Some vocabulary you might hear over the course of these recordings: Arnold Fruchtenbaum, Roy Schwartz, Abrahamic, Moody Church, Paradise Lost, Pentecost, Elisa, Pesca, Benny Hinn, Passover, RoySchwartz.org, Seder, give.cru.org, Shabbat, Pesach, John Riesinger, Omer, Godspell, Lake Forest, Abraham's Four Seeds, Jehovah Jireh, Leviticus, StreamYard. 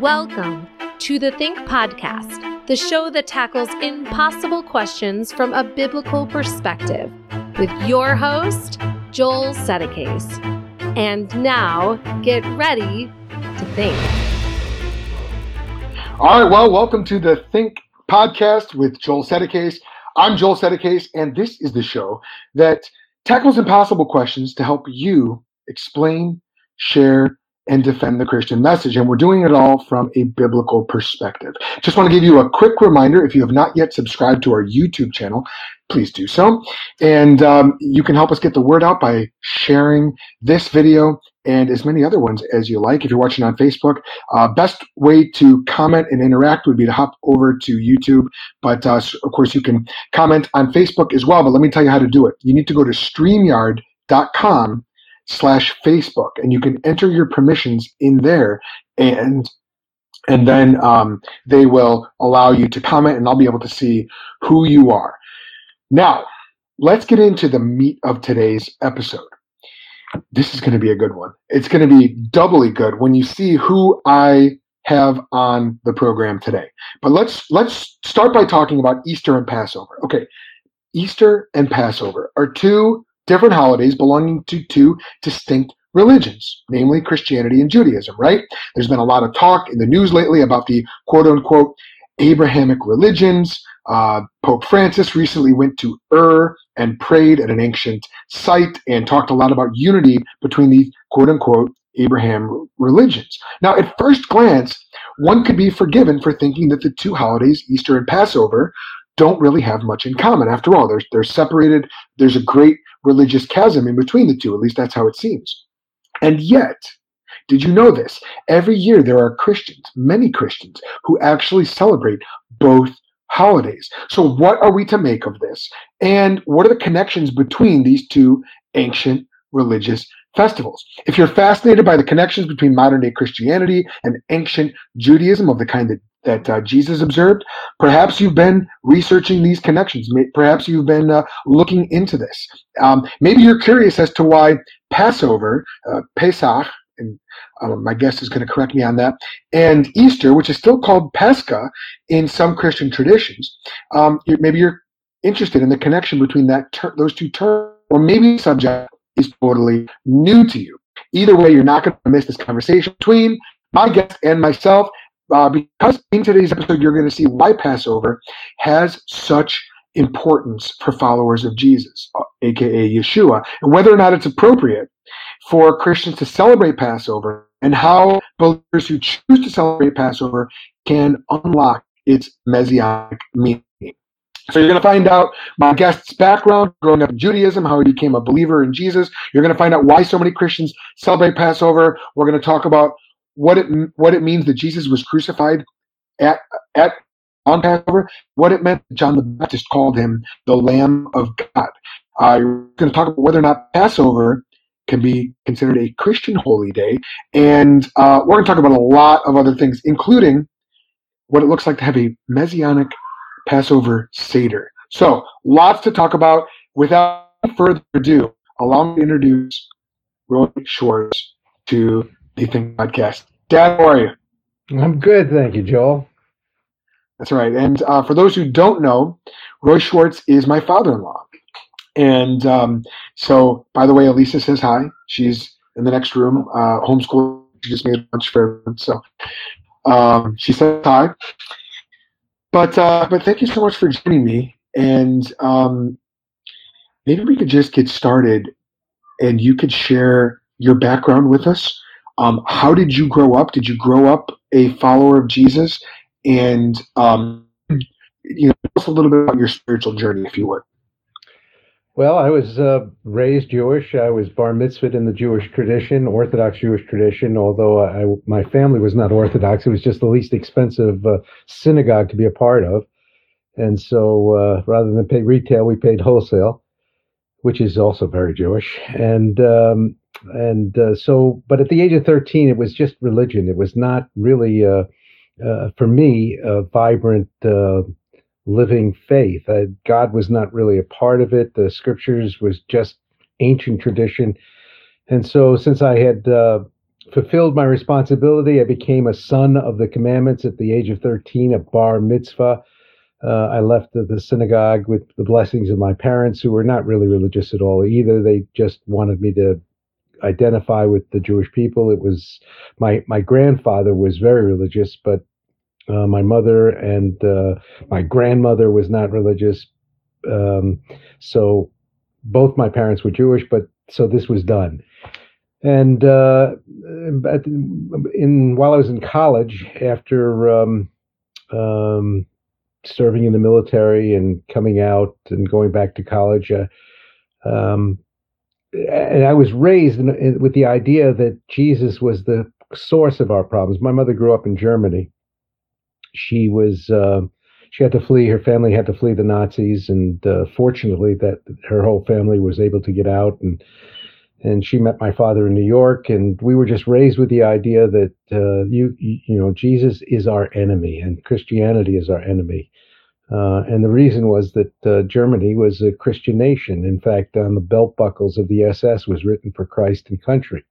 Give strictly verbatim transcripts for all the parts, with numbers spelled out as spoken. Welcome to the Think Podcast, the show that tackles impossible questions from a biblical perspective, with your host, Joel Sedecase. And now, get ready to think. All right, well, welcome to the Think Podcast with Joel Sedecase. I'm Joel Sedecase, and this is the show that tackles impossible questions to help you explain, share, and defend the Christian message. And we're doing it all from a biblical perspective. Just want to give you a quick reminder, if you have not yet subscribed to our YouTube channel, please do so. And um, you can help us get the word out by sharing this video and as many other ones as you like. If you're watching on Facebook, uh, best way to comment and interact would be to hop over to YouTube. But uh, of course, you can comment on Facebook as well. But let me tell you how to do it. You need to go to StreamYard.com slash Facebook, and you can enter your permissions in there, and and then um, they will allow you to comment, and I'll be able to see who you are. Now, let's get into the meat of today's episode. This is going to be a good one. It's going to be doubly good when you see who I have on the program today. But let's let's start by talking about Easter and Passover. Okay, Easter and Passover are two different holidays belonging to two distinct religions, namely Christianity and Judaism, right? There's been a lot of talk in the news lately about the quote-unquote Abrahamic religions. Uh, Pope Francis recently went to Ur and prayed at an ancient site and talked a lot about unity between the quote-unquote Abraham religions. Now, at first glance, one could be forgiven for thinking that the two holidays, Easter and Passover, don't really have much in common. After all, they're, they're separated. There's a great religious chasm in between the two. At least that's how it seems. And yet, did you know this? Every year there are Christians, many Christians, who actually celebrate both holidays. So what are we to make of this? And what are the connections between these two ancient religious festivals? If you're fascinated by the connections between modern-day Christianity and ancient Judaism of the kind that that uh, Jesus observed, perhaps you've been researching these connections. Perhaps you've been uh, looking into this. Um, maybe you're curious as to why Passover, uh, Pesach, and um, my guest is going to correct me on that, and Easter, which is still called Pesca in some Christian traditions, um, maybe you're interested in the connection between that ter- those two terms, or maybe the subject is totally new to you. Either way, you're not going to miss this conversation between my guest and myself, Uh, because in today's episode, you're going to see why Passover has such importance for followers of Jesus, aka Yeshua, and whether or not it's appropriate for Christians to celebrate Passover, and how believers who choose to celebrate Passover can unlock its messianic meaning. So you're going to find out my guest's background, growing up in Judaism, how he became a believer in Jesus. You're going to find out why so many Christians celebrate Passover. We're going to talk about What it what it means that Jesus was crucified at at on Passover, what it meant that John the Baptist called him the Lamb of God. Uh, we're going to talk about whether or not Passover can be considered a Christian holy day, and uh, we're going to talk about a lot of other things, including what it looks like to have a Messianic Passover Seder. So, lots to talk about. Without further ado, allow me to introduce Roy Schwartz to The Think Podcast. Dad, how are you? I'm good, thank you, Joel. That's right. And uh, for those who don't know, Roy Schwartz is my father-in-law. And um, so, by the way, Elisa says hi. She's in the next room, uh, homeschooling. She just made lunch for everyone. So um, she says hi. But uh, but thank you so much for joining me. And um, maybe we could just get started, and you could share your background with us. Um, how did you grow up? Did you grow up a follower of Jesus? And um, you know, tell us a little bit about your spiritual journey, if you would. Well, I was uh, raised Jewish. I was bar mitzvahed in the Jewish tradition, Orthodox Jewish tradition, although I, my family was not Orthodox. It was just the least expensive uh, synagogue to be a part of. And so uh, rather than pay retail, we paid wholesale, which is also very Jewish. And um And uh, so, but at the age of thirteen, it was just religion. It was not really, uh, uh, for me, a vibrant uh, living faith. I, God was not really a part of it. The scriptures was just ancient tradition. And so since I had uh, fulfilled my responsibility. I became a son of the commandments at the age of thirteen, a bar mitzvah. Uh, I left the, the synagogue with the blessings of my parents, who were not really religious at all either. They just wanted me to identify with the Jewish people. It was my my grandfather was very religious, but uh, my mother and uh, my grandmother was not religious. Um, so both my parents were Jewish, but so this was done. And uh, in while I was in college, after um, um, serving in the military and coming out and going back to college, uh, um, and I was raised in, in, with the idea that Jesus was the source of our problems. My mother grew up in Germany. She was uh, she had to flee. Her family had to flee the Nazis, and uh, fortunately, that her whole family was able to get out. And And she met my father in New York, and we were just raised with the idea that uh, you you know Jesus is our enemy, and Christianity is our enemy. Uh, and the reason was that uh, Germany was a Christian nation. In fact, on the belt buckles of the S S was written "For Christ and Country,"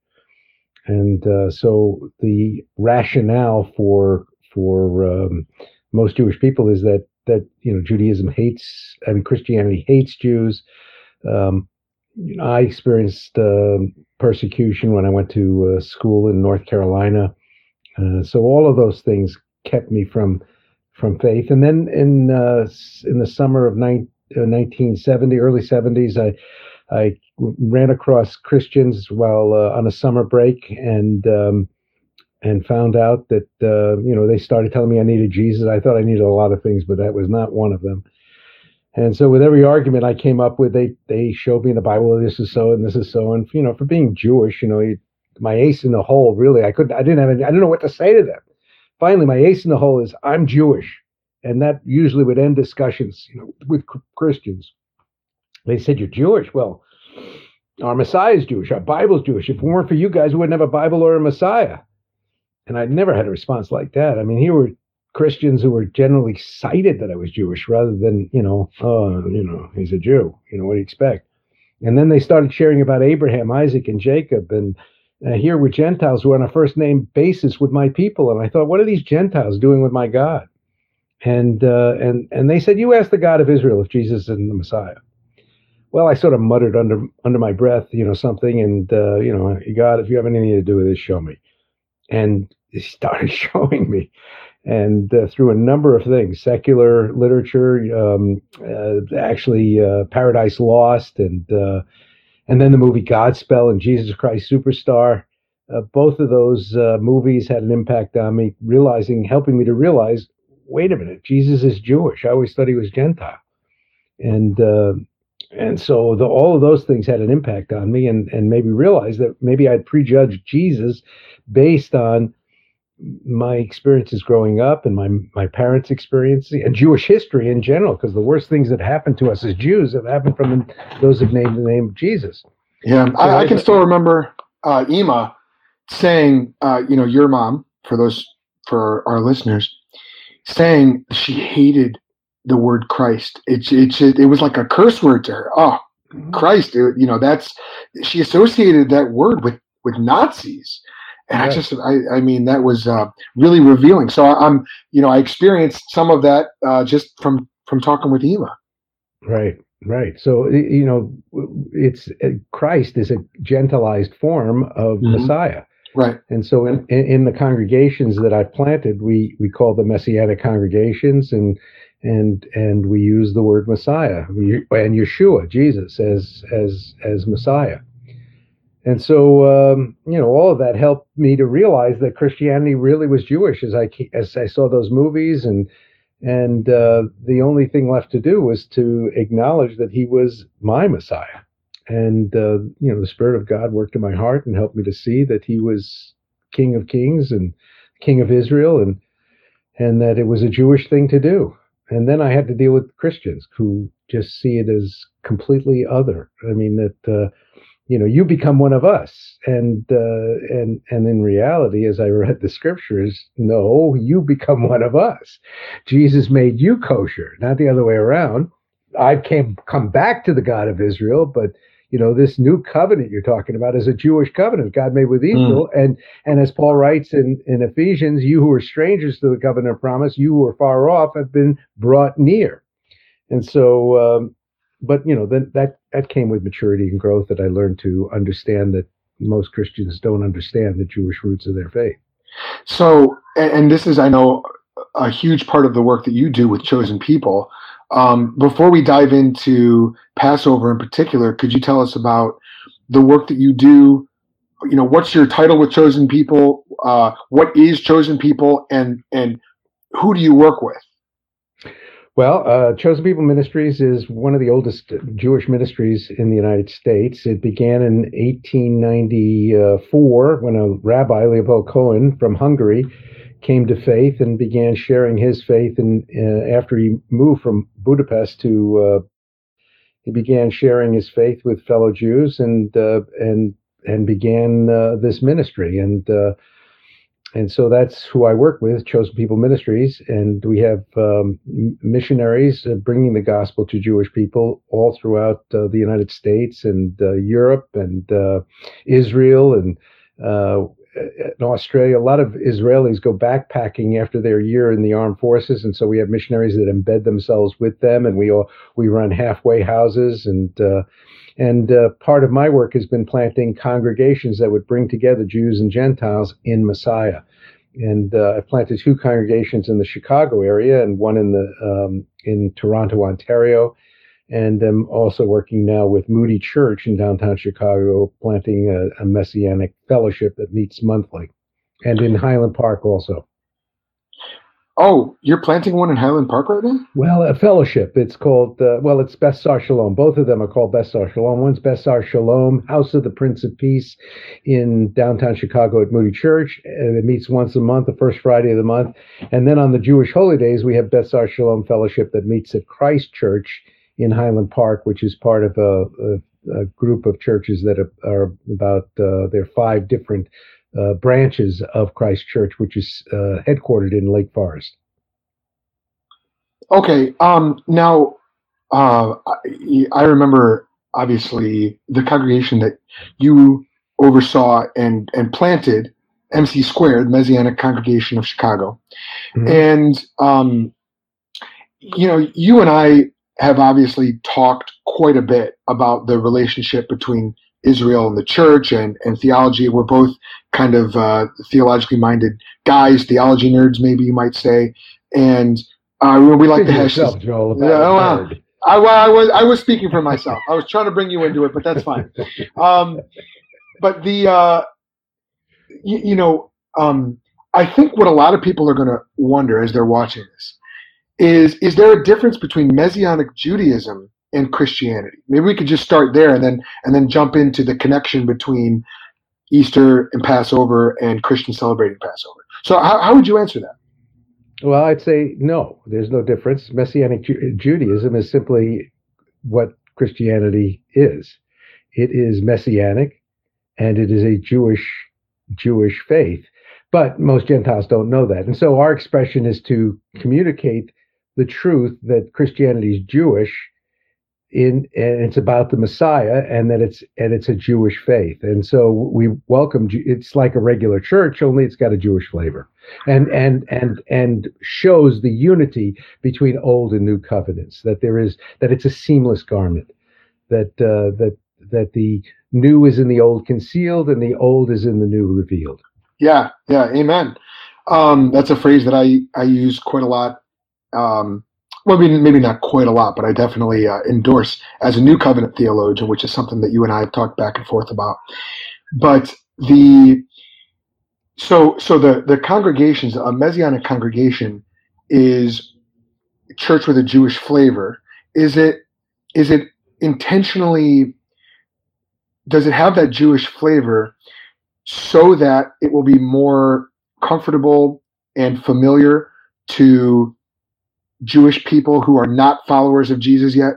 and uh, so the rationale for for um, most Jewish people is that that you know Judaism hates, I mean Christianity hates Jews. Um, I experienced uh, persecution when I went to uh, school in North Carolina. Uh, so all of those things kept me from from faith. And then in uh, in the summer of nineteen seventy, early seventies, I I ran across Christians while uh, on a summer break, and um, and found out that uh, you know they started telling me I needed Jesus. I thought I needed a lot of things, but that was not one of them. And so with every argument I came up with, they they showed me in the Bible, this is so and this is so. And, you know, for being Jewish, you know, it, my ace in the hole, really, I couldn't, I didn't have any, I didn't know what to say to them. Finally, my ace in the hole is I'm Jewish. And that usually would end discussions, you know, with Christians. They said, you're Jewish. Well, our Messiah is Jewish. Our Bible's Jewish. If it weren't for you guys, we wouldn't have a Bible or a Messiah. And I'd never had a response like that. I mean, here were Christians who were generally cited that I was Jewish rather than, you know, oh, you know, he's a Jew, you know, what do you expect? And then they started sharing about Abraham, Isaac, and Jacob. And uh, here were Gentiles who were on a first name basis with my people. And I thought, what are these Gentiles doing with my God? And uh, and and they said, you ask the God of Israel if Jesus isn't the Messiah. Well, I sort of muttered under under my breath, you know, something. And, uh, you know, God, if you have anything to do with this, show me. And he started showing me. And uh, through a number of things, secular literature, um, uh, actually uh, Paradise Lost, and uh, and then the movie Godspell and Jesus Christ Superstar. Uh, both of those uh, movies had an impact on me, realizing, helping me to realize, wait a minute, Jesus is Jewish. I always thought he was Gentile. And uh, and so the, all of those things had an impact on me, and and made me realize that maybe I'd prejudged Jesus based on my experiences growing up and my my parents' experience and Jewish history in general, because the worst things that happened to us as Jews have happened from the, those who named the name of Jesus. Yeah, so I, I can a, still remember uh, Ema saying, uh, you know, your mom, for those for our listeners, saying she hated the word Christ. It it it was like a curse word to her. Oh, mm-hmm. Christ! It, you know, that's she associated that word with with Nazis. And yeah. I just, I, I mean, that was uh, really revealing. So I, I'm, you know, I experienced some of that uh, just from, from talking with Eva. Right, right. So, you know, it's uh, Christ is a gentilized form of mm-hmm. Messiah. Right. And so in, in, in the congregations that I've planted, we, we call them Messianic congregations, and and and we use the word Messiah and Yeshua, Jesus, as as as Messiah. And so, um, you know, all of that helped me to realize that Christianity really was Jewish as I as I saw those movies, and and uh, the only thing left to do was to acknowledge that he was my Messiah. And, uh, you know, the Spirit of God worked in my heart and helped me to see that he was King of Kings and King of Israel, and and that it was a Jewish thing to do. And then I had to deal with Christians who just see it as completely other. I mean, that... Uh, You know, you become one of us, and uh, and and in reality, as I read the scriptures, no, you become one of us. Jesus made you kosher, not the other way around. I've came come back to the God of Israel, but you know, this new covenant you're talking about is a Jewish covenant God made with Israel. Mm. And and as Paul writes in, in Ephesians, you who are strangers to the covenant of promise, you who are far off have been brought near. And so, um, but, you know, then that, that came with maturity and growth that I learned to understand that most Christians don't understand the Jewish roots of their faith. So, and this is, I know, a huge part of the work that you do with Chosen People. Um, before we dive into Passover in particular, could you tell us about the work that you do? You know, what's your title with Chosen People? Uh, what is Chosen People, and and who do you work with? Well, uh, Chosen People Ministries is one of the oldest Jewish ministries in the United States. It began in eighteen ninety-four when a rabbi, Leopold Cohen, from Hungary, came to faith and began sharing his faith. And uh, after he moved from Budapest to, uh, he began sharing his faith with fellow Jews, and uh, and and began uh, this ministry. And uh, And so that's who I work with, Chosen People Ministries, and we have um, missionaries uh, bringing the gospel to Jewish people all throughout uh, the United States and uh, Europe and uh, Israel and uh, in Australia. A lot of Israelis go backpacking after their year in the armed forces, and so we have missionaries that embed themselves with them, and we all, we run halfway houses. And uh, and uh, part of my work has been planting congregations that would bring together Jews and Gentiles in Messiah. And uh, I planted two congregations in the Chicago area and one in the um, in Toronto, Ontario. And I'm also working now with Moody Church in downtown Chicago, planting a, a Messianic fellowship that meets monthly, and in Highland Park also. Oh, you're planting one in Highland Park right now? Well, a fellowship. It's called, uh, well, it's Beth Sar Shalom. Both of them are called Beth Sar Shalom. One's Beth Sar Shalom, House of the Prince of Peace in downtown Chicago at Moody Church. And it meets once a month, the first Friday of the month. And then on the Jewish holy days, we have Beth Sar Shalom Fellowship that meets at Christ Church in Highland Park, which is part of a, a, a group of churches that are, are about, uh, there are five different uh, branches of Christ Church, which is uh, headquartered in Lake Forest. Okay. Um, now, uh, I, I remember, obviously, the congregation that you oversaw and, and planted, M C Squared, Messianic Congregation of Chicago. Mm-hmm. And, um, you know, you and I have obviously talked quite a bit about the relationship between Israel and the church and, and theology. We're both kind of uh, theologically minded guys, theology nerds, maybe you might say. And uh, we like to hash this. Joel, yeah, well, I, I, was, I was speaking for myself. I was trying to bring you into it, but that's fine. Um, but the, uh, you, you know, um, I think what a lot of people are going to wonder as they're watching this is, is there a difference between Messianic Judaism and Christianity? Maybe we could just start there and then and then jump into the connection between Easter and Passover and Christians celebrating Passover. So how, how would you answer that? Well, I'd say no, there's no difference. Messianic Ju- Judaism is simply what Christianity is. It is Messianic, and it is a Jewish Jewish faith. But most Gentiles don't know that. And so our expression is to communicate the truth that Christianity is Jewish, in and it's about the Messiah, and that it's and it's a Jewish faith. And so we welcome. It's like a regular church, only it's got a Jewish flavor, and and and and shows the unity between old and new covenants. That there is that it's a seamless garment. That uh, that that the new is in the old concealed, and the old is in the new revealed. Yeah, yeah, amen. Um, that's a phrase that I I use quite a lot. Um, well, maybe, maybe not quite a lot, but I definitely uh, endorse as a New Covenant theologian, which is something that you and I have talked back and forth about. But the so so the the congregations, a Messianic congregation, is church with a Jewish flavor. Is it is it intentionally? Does it have that Jewish flavor so that it will be more comfortable and familiar to Jewish people who are not followers of Jesus yet,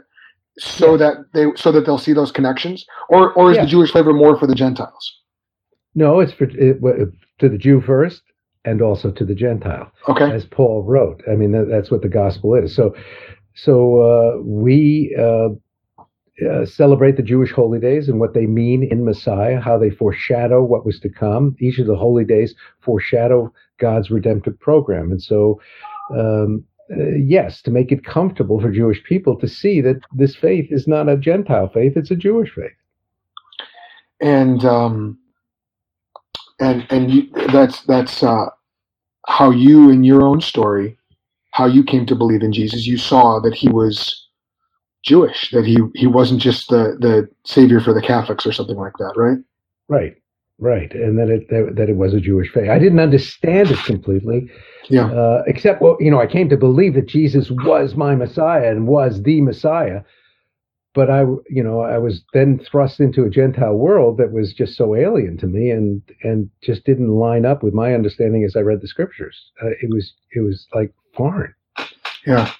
so yes. that they so that they'll see those connections, or or is yeah. the Jewish flavor more for the Gentiles? No, it's for it, to the Jew first, and also to the Gentile. Okay, as Paul wrote. I mean, that, that's what the gospel is. So, so uh, we. Uh, uh, celebrate the Jewish holy days and what they mean in Messiah, how they foreshadow what was to come. Each of the holy days foreshadow God's redemptive program. And so, um, uh, yes, to make it comfortable for Jewish people to see that this faith is not a Gentile faith, it's a Jewish faith. And um, and and you, that's that's uh, how you, in your own story, how you came to believe in Jesus. You saw that he was Jewish, that he, he wasn't just the, the savior for the Catholics or something like that, right? Right, right, and that it that, that it was a Jewish faith. I didn't understand it completely, yeah. Uh, except, well, you know, I came to believe that Jesus was my Messiah and was the Messiah. But I, you know, I was then thrust into a Gentile world that was just so alien to me, and and just didn't line up with my understanding as I read the scriptures. Uh, it was it was like foreign. Yeah.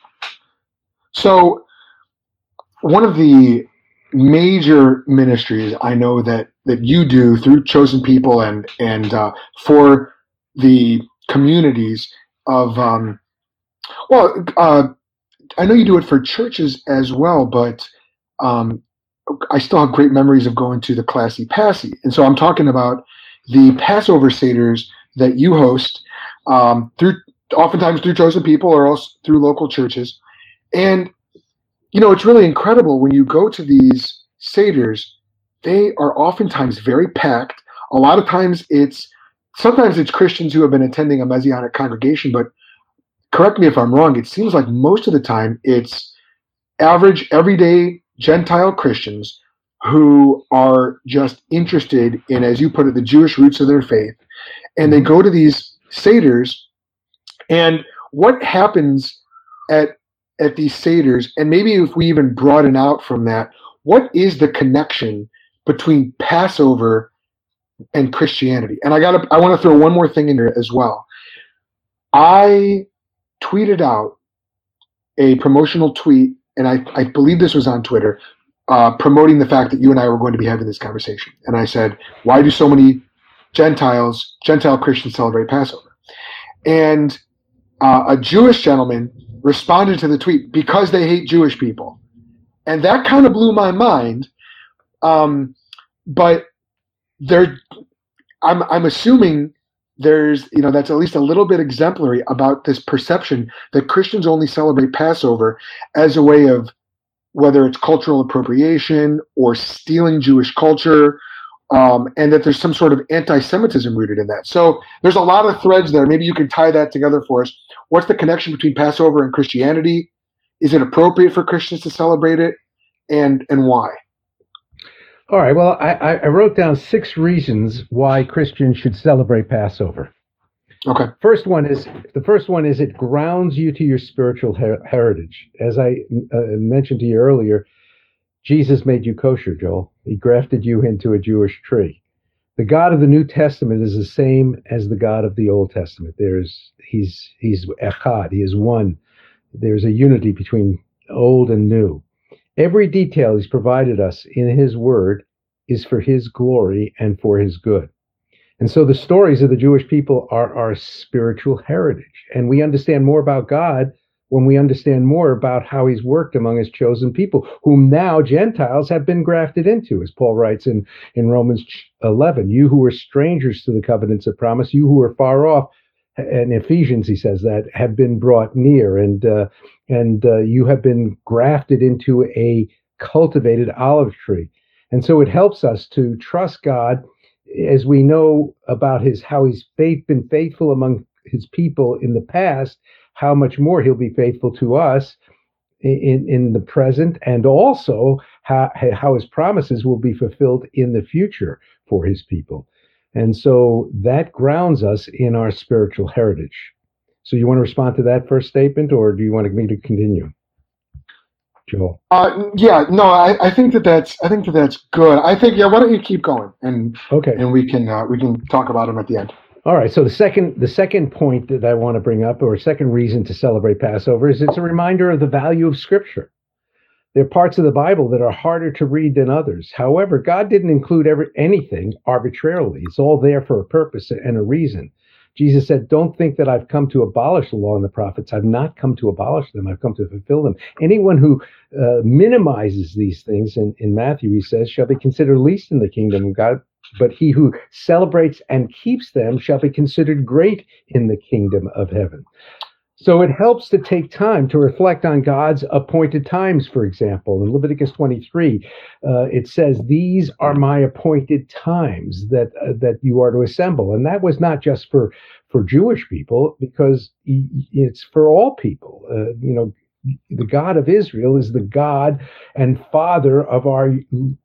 So one of the major ministries I know that that you do through Chosen People and and uh, for the communities of, um, well, uh, I know you do it for churches as well, but. Um, I still have great memories of going to the Classy Passy. And so I'm talking about the Passover Seders that you host, um, through oftentimes through Chosen People or else through local churches. And, you know, it's really incredible when you go to these Seders, they are oftentimes very packed. A lot of times it's, sometimes it's Christians who have been attending a Messianic congregation, but correct me if I'm wrong, it seems like most of the time it's average, everyday Gentile Christians who are just interested in, as you put it, the Jewish roots of their faith, and they go to these seders. And what happens at at these seders, and maybe if we even broaden out from that, what is the connection between Passover and Christianity? And I gotta, I want to throw one more thing in there as well. I tweeted out a promotional tweet, and I, I believe this was on Twitter, uh, promoting the fact that you and I were going to be having this conversation. And I said, why do so many Gentiles, Gentile Christians celebrate Passover? And uh, a Jewish gentleman responded to the tweet, because they hate Jewish people. And that kind of blew my mind. Um, but there, I'm, I'm assuming there's, you know, that's at least a little bit exemplary about this perception that Christians only celebrate Passover as a way of, whether it's cultural appropriation or stealing Jewish culture, um, and that there's some sort of anti-Semitism rooted in that. So there's a lot of threads there. Maybe you can tie that together for us. What's the connection between Passover and Christianity? Is it appropriate for Christians to celebrate it, and and why? All right, well, I, I wrote down six reasons why Christians should celebrate Passover. Okay. First one is, the first one is it grounds you to your spiritual her- heritage. As I uh, mentioned to you earlier, Jesus made you kosher, Joel. He grafted you into a Jewish tree. The God of the New Testament is the same as the God of the Old Testament. There's he's he's echad, he is one. There's a unity between old and new. Every detail he's provided us in his word is for his glory and for his good. And so the stories of the Jewish people are our spiritual heritage. And we understand more about God when we understand more about how he's worked among his chosen people, whom now Gentiles have been grafted into, as Paul writes in, in Romans eleven. You who were strangers to the covenants of promise, you who were far off, and Ephesians, he says that, have been brought near, and uh, and uh, you have been grafted into a cultivated olive tree. And so it helps us to trust God as we know about his how he's faith, been faithful among his people in the past, how much more he'll be faithful to us in, in the present, and also how, how his promises will be fulfilled in the future for his people. And so that grounds us in our spiritual heritage. So you want to respond to that first statement, or do you want me to continue, Joel? Uh, yeah, no, I, I think that that's I think that that's good. I think yeah. Why don't you keep going, and okay, and we can uh, we can talk about them at the end. All right. So the second the second point that I want to bring up, or second reason to celebrate Passover, is it's a reminder of the value of Scripture. There are parts of the Bible that are harder to read than others. However, God didn't include every, anything arbitrarily. It's all there for a purpose and a reason. Jesus said, don't think that I've come to abolish the law and the prophets. I've not come to abolish them. I've come to fulfill them. Anyone who uh, minimizes these things, in, in Matthew, he says, shall be considered least in the kingdom of God. But he who celebrates and keeps them shall be considered great in the kingdom of heaven. So it helps to take time to reflect on God's appointed times, for example. In Leviticus twenty-three, uh, it says, these are my appointed times that uh, that you are to assemble. And that was not just for, for Jewish people, because it's for all people. Uh, you know, the God of Israel is the God and Father of our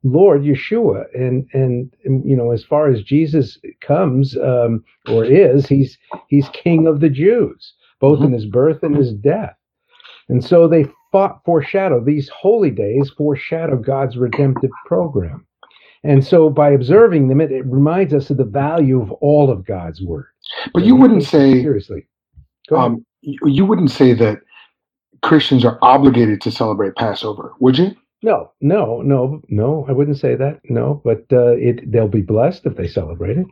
Lord Yeshua. And, and, and you know, as far as Jesus comes um, or is, he's he's King of the Jews, both in his birth and his death. And so they fought, foreshadow, these holy days foreshadow God's redemptive program. And so by observing them, it, it reminds us of the value of all of God's word. But so you wouldn't say, seriously, Go um, you wouldn't say that Christians are obligated to celebrate Passover, would you? No, no, no, no, I wouldn't say that, no. But uh, it, they'll be blessed if they celebrate it.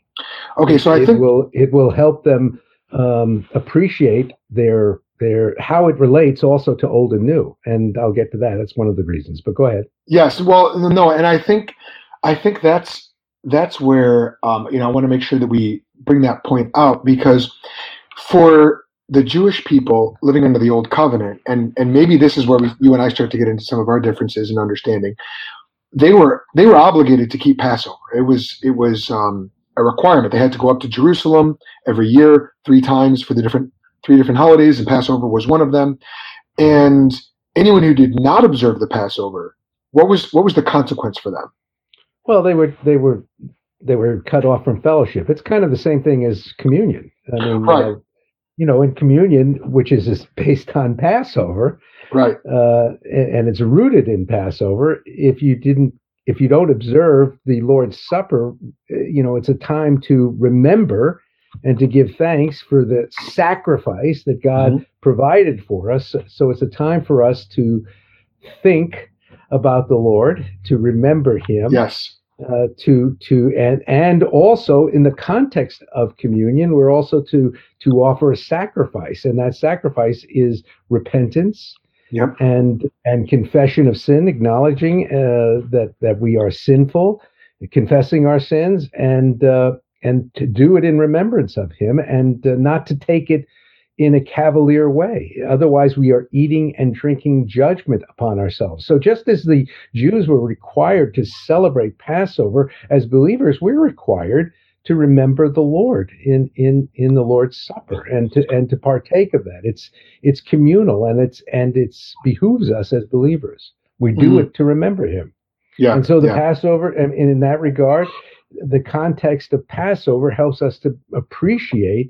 Okay, so I it think... Will, it will help them um, appreciate their their how it relates also to old and new, and I'll get to that. That's one of the reasons, but go ahead. Yes, well, no, and I think I think that's that's where um, you know, I want to make sure that we bring that point out, because for the Jewish people living under the old covenant, and and maybe this is where we, you and I start to get into some of our differences in understanding. They were they were obligated to keep Passover. It was it was. Um, a requirement. They had to go up to Jerusalem every year, three times for the different three different holidays, and Passover was one of them. And anyone who did not observe the Passover, what was what was the consequence for them? Well, they were they were they were cut off from fellowship. It's kind of the same thing as communion. I mean, right. uh, you know, in communion, which is, is based on Passover, right? Uh, and, and it's rooted in Passover. If you didn't If you don't observe the Lord's Supper, you know, it's a time to remember and to give thanks for the sacrifice that God mm-hmm. provided for us. So it's a time for us to think about the Lord, to remember him. Yes. Uh, to to and and also in the context of communion, we're also to to offer a sacrifice, and that sacrifice is repentance. Yep. And and confession of sin, acknowledging uh, that that we are sinful, confessing our sins, and uh, and to do it in remembrance of him, and uh, not to take it in a cavalier way. Otherwise, we are eating and drinking judgment upon ourselves. So just as the Jews were required to celebrate Passover, as believers, we're required to remember the Lord in, in, in the Lord's Supper, and to and to partake of that. It's it's communal, and it's and it's behooves us as believers. We do mm-hmm. it to remember him. Yeah. And so the yeah. Passover, and, and in that regard, the context of Passover helps us to appreciate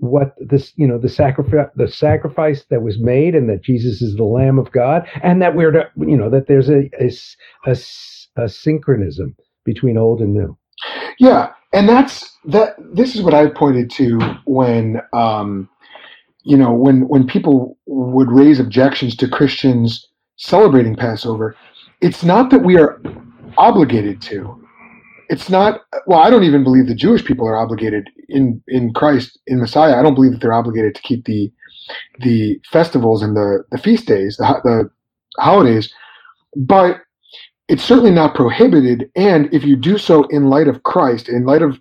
what this, you know, the sacrifice the sacrifice that was made, and that Jesus is the Lamb of God, and that we're to, you know, that there's a a, a, a synchronism between old and new. Yeah, and that's that. This is what I pointed to when, um, you know, when when people would raise objections to Christians celebrating Passover. It's not that we are obligated to. It's not. Well, I don't even believe the Jewish people are obligated in, in Christ, in Messiah. I don't believe that they're obligated to keep the the festivals and the, the feast days, the the holidays, but it's certainly not prohibited, and if you do so in light of Christ, in light of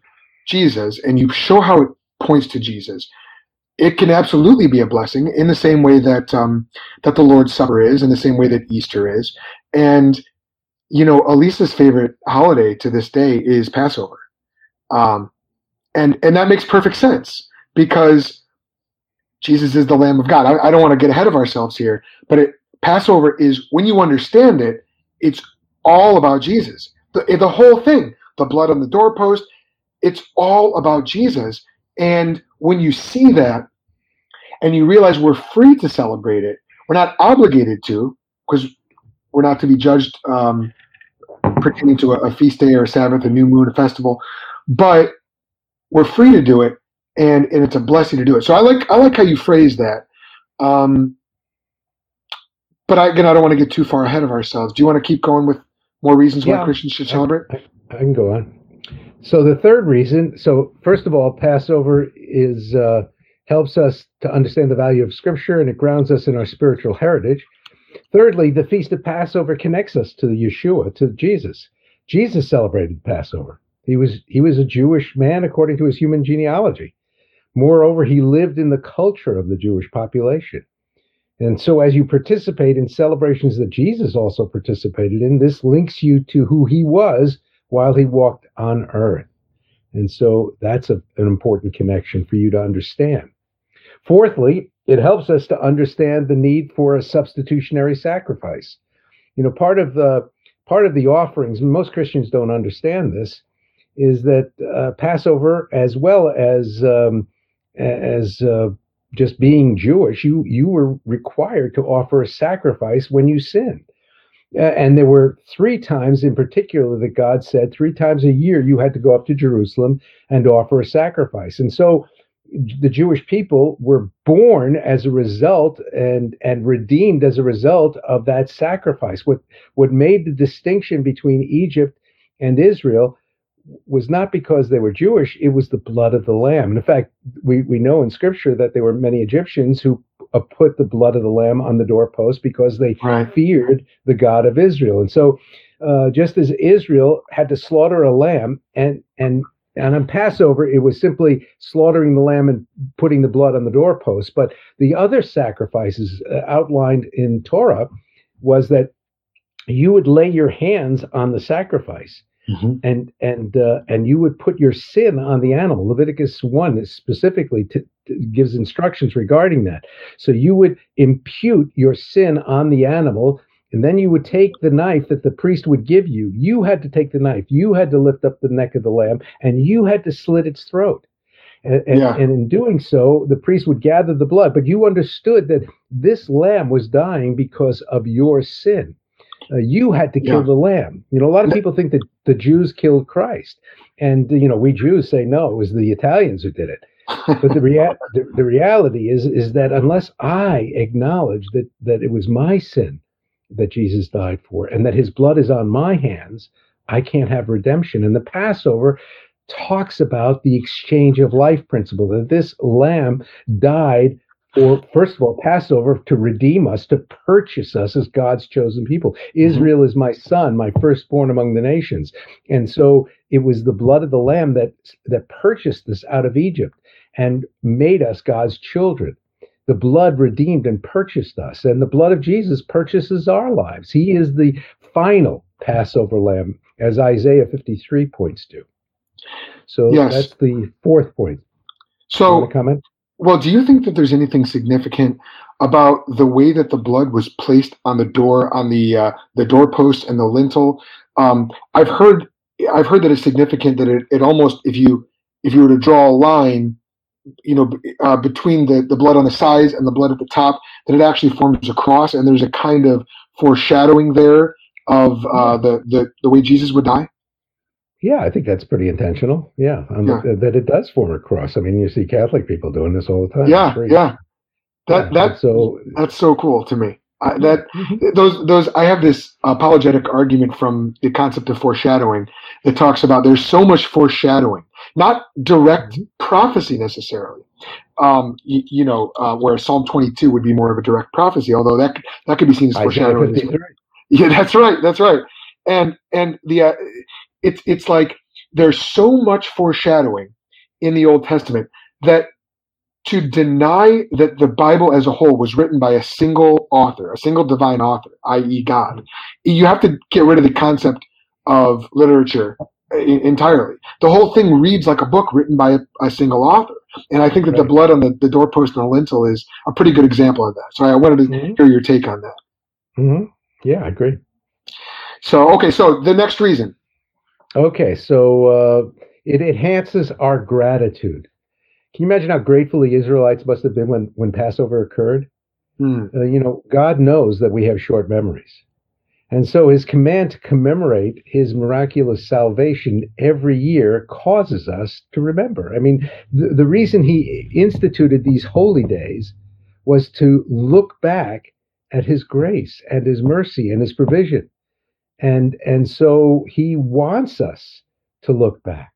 Jesus, and you show how it points to Jesus, it can absolutely be a blessing, in the same way that um, that the Lord's Supper is, in the same way that Easter is. And, you know, Elisa's favorite holiday to this day is Passover. Um, and, and that makes perfect sense, because Jesus is the Lamb of God. I, I don't want to get ahead of ourselves here, but it, Passover is, when you understand it, it's all about Jesus. The, the whole thing, the blood on the doorpost, it's all about Jesus. And when you see that and you realize we're free to celebrate it, we're not obligated to, because we're not to be judged um, pertaining to a, a feast day or a Sabbath, a new moon, a festival, but we're free to do it, and, and it's a blessing to do it. So I like I like how you phrase that. Um, but I, again, I don't want to get too far ahead of ourselves. Do you want to keep going with more reasons why yeah, Christians should celebrate? I, I can go on. So the third reason, so first of all, Passover is uh, helps us to understand the value of Scripture, and it grounds us in our spiritual heritage. Thirdly, the Feast of Passover connects us to Yeshua, to Jesus. Jesus celebrated Passover. He was he was a Jewish man according to his human genealogy. Moreover, he lived in the culture of the Jewish population. And so as you participate in celebrations that Jesus also participated in, this links you to who he was while he walked on earth. And so that's a, an important connection for you to understand. Fourthly, it helps us to understand the need for a substitutionary sacrifice. You know, part of the part of the offerings, and most Christians don't understand this, is that uh, Passover, as well as um, as uh, just being Jewish, you you were required to offer a sacrifice when you sinned. Uh, and there were three times in particular that God said, three times a year you had to go up to Jerusalem and offer a sacrifice. And so the Jewish people were born as a result and and redeemed as a result of that sacrifice. What what made the distinction between Egypt and Israel was not because they were Jewish, it was the blood of the Lamb. And in fact, we, we know in Scripture that there were many Egyptians who uh, put the blood of the Lamb on the doorpost because they right. feared the God of Israel. And so uh, just as Israel had to slaughter a lamb, and, and, and on Passover, it was simply slaughtering the lamb and putting the blood on the doorpost. But the other sacrifices outlined in Torah was that you would lay your hands on the sacrifice. Mm-hmm. And and uh, and you would put your sin on the animal. Leviticus one specifically t- t- gives instructions regarding that. So you would impute your sin on the animal, and then you would take the knife that the priest would give you. You had to take the knife. You had to lift up the neck of the lamb, and you had to slit its throat. And, and, yeah. and in doing so, the priest would gather the blood. But you understood that this lamb was dying because of your sin. Uh, you had to kill yeah. the lamb. You know, a lot of people think that the Jews killed Christ. And, you know, we Jews say, no, it was the Italians who did it. But the, rea- the, the reality is is that unless I acknowledge that, that it was my sin that Jesus died for and that his blood is on my hands, I can't have redemption. And the Passover talks about the exchange of life principle, that this lamb died Or, first of all, Passover to redeem us, to purchase us as God's chosen people. Israel is my son, my firstborn among the nations. And so it was the blood of the Lamb that that purchased us out of Egypt and made us God's children. The blood redeemed and purchased us. And the blood of Jesus purchases our lives. He is the final Passover Lamb, as Isaiah fifty-three points to. So yes. That's the fourth point. So, you want to comment? Well, do you think that there's anything significant about the way that the blood was placed on the door, on the uh, the doorpost and the lintel? Um, I've heard I've heard that it's significant that it, it almost, if you if you were to draw a line, you know, uh, between the, the blood on the sides and the blood at the top, that it actually forms a cross, and there's a kind of foreshadowing there of uh, the, the the way Jesus would die. Yeah, I think that's pretty intentional. Yeah, um, yeah. Th- that it does form a cross. I mean, you see Catholic people doing this all the time. Yeah, yeah, that yeah, that's so that's so cool to me. I, that mm-hmm. those those I have this apologetic argument from the concept of foreshadowing that talks about there's so much foreshadowing, not direct mm-hmm. prophecy necessarily. Um, you, you know, uh, where Psalm twenty-two would be more of a direct prophecy, although that that could be seen as foreshadowing. Right. Yeah, that's right. That's right. And and the. Uh, It's it's like there's so much foreshadowing in the Old Testament that to deny that the Bible as a whole was written by a single author, a single divine author, that is. God, you have to get rid of the concept of literature entirely. The whole thing reads like a book written by a, a single author. And I think that right. the blood on the, the doorpost and the lintel is a pretty good example of that. So I wanted to mm-hmm. hear your take on that. Mm-hmm. Yeah, I agree. So, okay, so the next reason. Okay, so uh, it enhances our gratitude. Can you imagine how grateful the Israelites must have been when, when Passover occurred? Hmm. Uh, you know, God knows that we have short memories. And so his command to commemorate his miraculous salvation every year causes us to remember. I mean, the, the reason he instituted these holy days was to look back at his grace and his mercy and his provision. And and so he wants us to look back.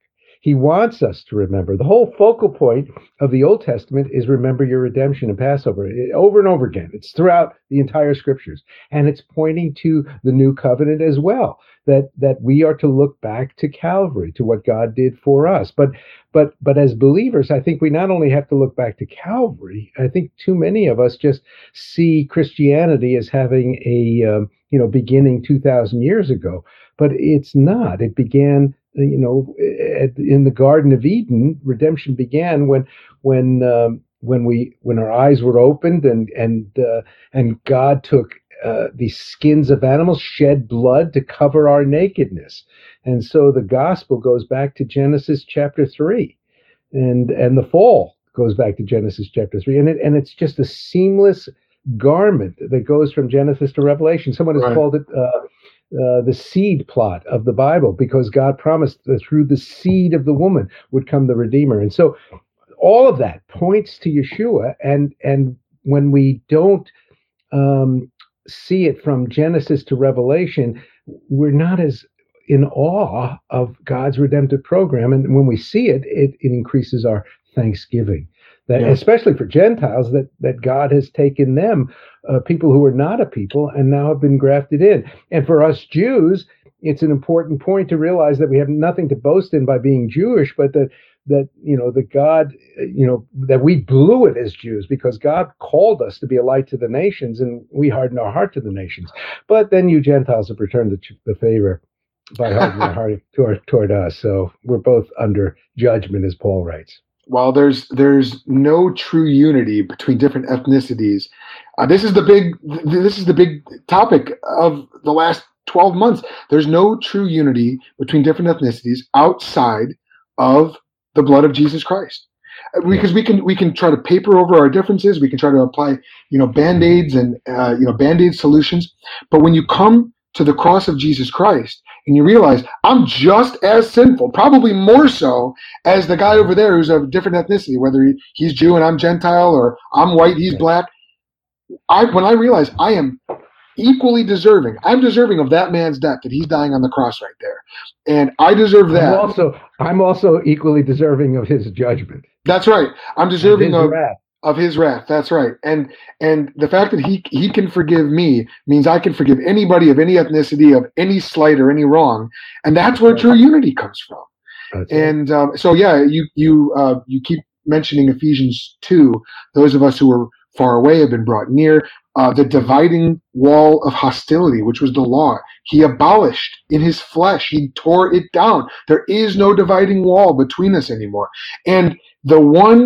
He wants us to remember. The whole focal point of the Old Testament is remember your redemption and Passover, it, over and over again. It's throughout the entire scriptures. And it's pointing to the new covenant as well, that that we are to look back to Calvary, to what God did for us. But but but as believers, I think we not only have to look back to Calvary, I think too many of us just see Christianity as having a, um, you know, beginning two thousand years ago. But it's not. It began, you know, in the Garden of Eden. Redemption began when, when, um, when we, when our eyes were opened, and and uh, and God took uh, the skins of animals, shed blood to cover our nakedness. And so the gospel goes back to Genesis chapter three, and and the fall goes back to Genesis chapter three, and it and it's just a seamless garment that goes from Genesis to Revelation. Someone has right. called it. Uh, Uh, the seed plot of the Bible, because God promised that through the seed of the woman would come the Redeemer. And so all of that points to Yeshua. And and when we don't um, see it from Genesis to Revelation, we're not as in awe of God's redemptive program. And when we see it, it, it increases our thanksgiving. That, yeah. especially for Gentiles, that, that God has taken them, uh, people who are not a people, and now have been grafted in. And for us Jews, it's an important point to realize that we have nothing to boast in by being Jewish, but that, that you know, that God, you know, that we blew it as Jews, because God called us to be a light to the nations, and we hardened our heart to the nations. But then you Gentiles have returned the, the favor by hardening our heart toward, toward us. So we're both under judgment, as Paul writes. While there's there's no true unity between different ethnicities, uh, this is the big th- this is the big topic of the last twelve months. There's no true unity between different ethnicities outside of the blood of Jesus Christ, because we can we can try to paper over our differences. We can try to apply you know band-aids and uh, you know band-aid solutions. But when you come to the cross of Jesus Christ, and you realize I'm just as sinful, probably more so, as the guy over there who's of different ethnicity, whether he's Jew and I'm Gentile, or I'm white, he's black. I, when I realize I am equally deserving, I'm deserving of that man's death, that he's dying on the cross right there. And I deserve that. I'm also, I'm also equally deserving of his judgment. That's right. I'm deserving of his wrath. Of his wrath, that's right. And and the fact that he he can forgive me means I can forgive anybody of any ethnicity, of any slight or any wrong. And that's where true unity comes from. That's and um, so, yeah, you you uh, you keep mentioning Ephesians two. Those of us who are far away have been brought near. Uh, the dividing wall of hostility, which was the law, he abolished in his flesh. He tore it down. There is no dividing wall between us anymore. And the one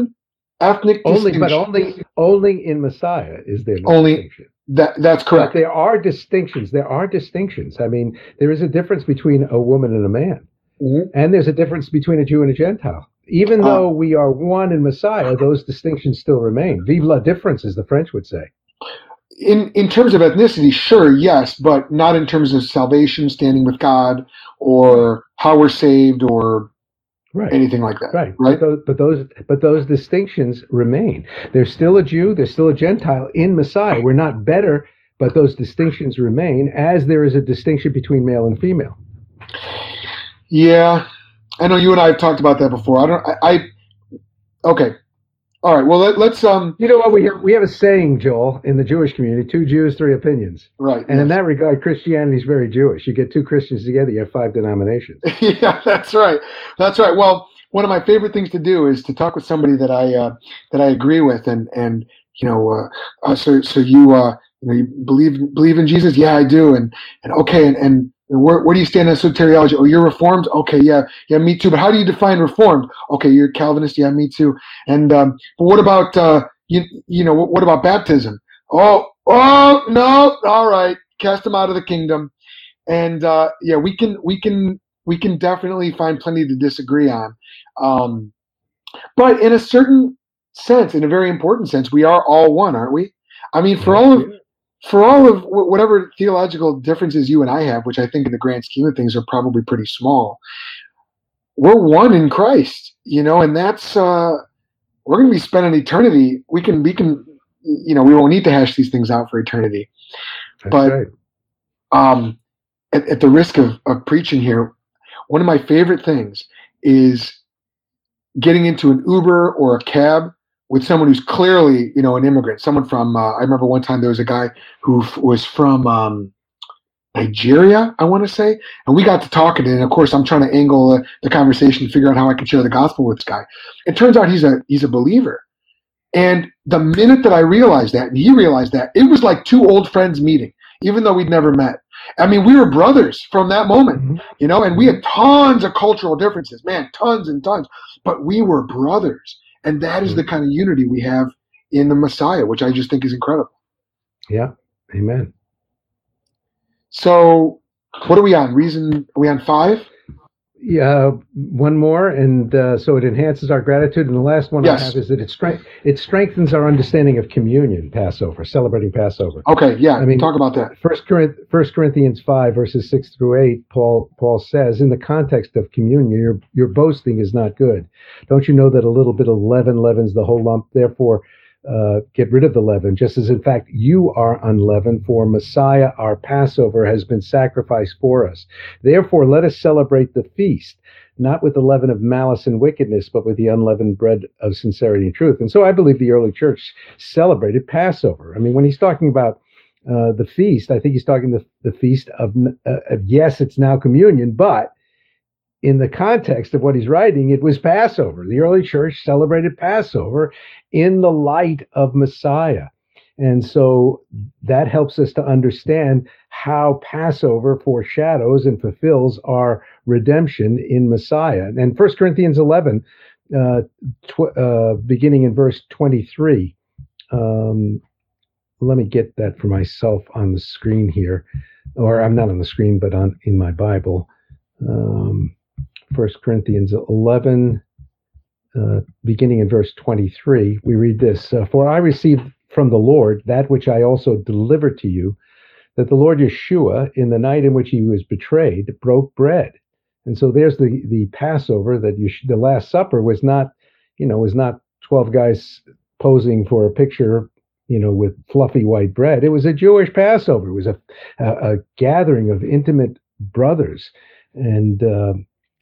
ethnic only, but only, only in Messiah is there no only distinction. That that's correct. But there are distinctions. There are distinctions. I mean, there is a difference between a woman and a man, mm-hmm. and there's a difference between a Jew and a Gentile. Even uh, though we are one in Messiah, those distinctions still remain. Vive la difference, as the French would say. In in terms of ethnicity, sure, yes, but not in terms of salvation, standing with God, or how we're saved, or. Right. Anything like that. Right. Right. But those, but those, but those distinctions remain. There's still a Jew. There's still a Gentile in Messiah. We're not better, but those distinctions remain, as there is a distinction between male and female. Yeah, I know you and I have talked about that before. I don't. I. I okay. All right. Well, let, let's. Um. You know what we have? We have a saying, Joel, in the Jewish community: two Jews, three opinions. Right. And yes. in that regard, Christianity is very Jewish. You get two Christians together, you have five denominations. Yeah, that's right. That's right. Well, one of my favorite things to do is to talk with somebody that I uh, that I agree with, and and you know, uh, uh, so so you uh, you know, you believe believe in Jesus? Yeah, I do. And and okay, and and. Where, where do you stand on soteriology? Oh, you're Reformed? Okay, yeah, yeah, me too. But how do you define Reformed? Okay, you're Calvinist? Yeah, me too. And um, but what about uh, you? You know, what, what about baptism? Oh, oh no! All right, cast them out of the kingdom. And uh, yeah, we can, we can, we can definitely find plenty to disagree on. Um, but in a certain sense, in a very important sense, we are all one, aren't we? I mean, for all of. For all of whatever theological differences you and I have, which I think in the grand scheme of things are probably pretty small, we're one in Christ, you know, and that's, uh, we're going to be spending eternity. We can, we can, you know, we won't need to hash these things out for eternity. That's but right. um, at, at the risk of, of preaching here, one of my favorite things is getting into an Uber or a cab with someone who's clearly, you know, an immigrant, someone from, uh, I remember one time there was a guy who f- was from um, Nigeria, I want to say, and we got to talking, and of course I'm trying to angle uh, the conversation to figure out how I can share the gospel with this guy. It turns out he's a he's a believer. And the minute that I realized that, and he realized that, it was like two old friends meeting, even though we'd never met. I mean, we were brothers from that moment, mm-hmm. you know, and we had tons of cultural differences, man, tons and tons, but we were brothers. And that is mm-hmm. the kind of unity we have in the Messiah, which I just think is incredible. Yeah. Amen. So what are we on? Reason, are we on five? Yeah, one more, and uh, so it enhances our gratitude. And the last one yes. I have is that it, strength- it strengthens our understanding of communion, Passover, celebrating Passover. Okay, yeah, I mean, talk about that. First Corinthians, First Corinthians five, verses six through eight, Paul Paul says, in the context of communion, your your boasting is not good. Don't you know that a little bit of leaven leavens the whole lump? Therefore, uh, get rid of the leaven, just as in fact you are unleavened, for Messiah, our Passover, has been sacrificed for us. Therefore, let us celebrate the feast, not with the leaven of malice and wickedness, but with the unleavened bread of sincerity and truth. And so I believe the early church celebrated Passover. I mean, when he's talking about uh, the feast, I think he's talking the, the feast of, uh, of, yes, it's now communion, but in the context of what he's writing, it was Passover. The early church celebrated Passover in the light of Messiah. And so that helps us to understand how Passover foreshadows and fulfills our redemption in Messiah. And First Corinthians eleven, uh, tw- uh, beginning in verse twenty-three. Um, let me get that for myself on the screen here. Or I'm not on the screen, but on in my Bible. Um First Corinthians eleven, uh, beginning in verse twenty-three, we read this, uh, for I received from the Lord that which I also delivered to you, that the Lord Yeshua, in the night in which he was betrayed, broke bread. And so there's the, the Passover, that you sh- the Last Supper was not, you know, was not twelve guys posing for a picture, you know, with fluffy white bread. It was a Jewish Passover. It was a, a, a gathering of intimate brothers. And, uh,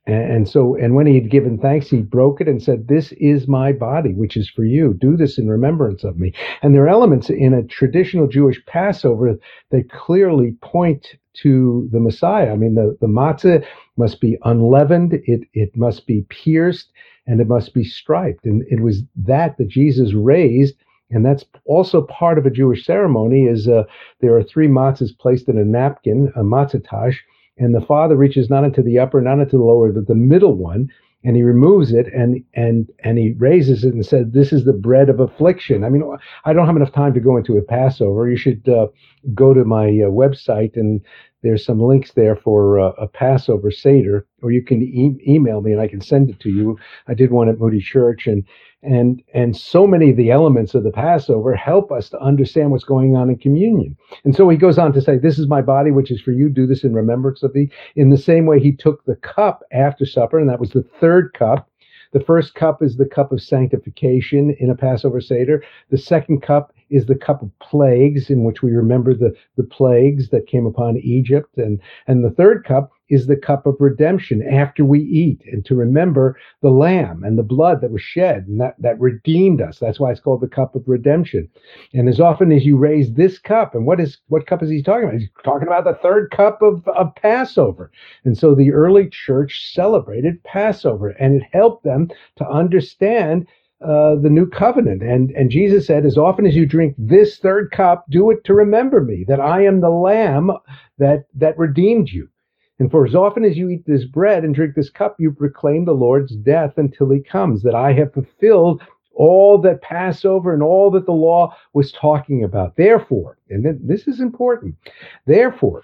And so, and when he had given thanks, he broke it and said, this is my body, which is for you. Do this in remembrance of me. And there are elements in a traditional Jewish Passover that clearly point to the Messiah. I mean, the, the matzah must be unleavened. It, it must be pierced, and it must be striped. And it was that that Jesus raised. And that's also part of a Jewish ceremony, is uh, there are three matzahs placed in a napkin, a matzah tash. And the Father reaches not into the upper, not into the lower, but the middle one, and he removes it, and and and he raises it and said, this is the bread of affliction. I mean, I don't have enough time to go into a Passover. You should uh, go to my uh, website, and there's some links there for uh, a Passover Seder, or you can e- email me, and I can send it to you. I did one at Moody Church, and and and so many of the elements of the Passover help us to understand what's going on in communion. And so he goes on to say, this is my body, which is for you. Do this in remembrance of me. In the same way, he took the cup after supper, and that was the third cup. The first cup is the cup of sanctification in a Passover Seder. The second cup is the cup of plagues, in which we remember the, the plagues that came upon Egypt. And, and the third cup is the cup of redemption, after we eat, and to remember the lamb and the blood that was shed, and that, that redeemed us. That's why it's called the cup of redemption. And as often as you raise this cup, and what is what cup is he talking about? He's talking about the third cup of, of Passover. And so the early church celebrated Passover, and it helped them to understand Uh, the new covenant. And, and Jesus said, as often as you drink this third cup, do it to remember me, that I am the lamb that, that redeemed you. And for as often as you eat this bread and drink this cup, you proclaim the Lord's death until he comes, that I have fulfilled all that Passover and all that the law was talking about. Therefore, and th- this is important, therefore,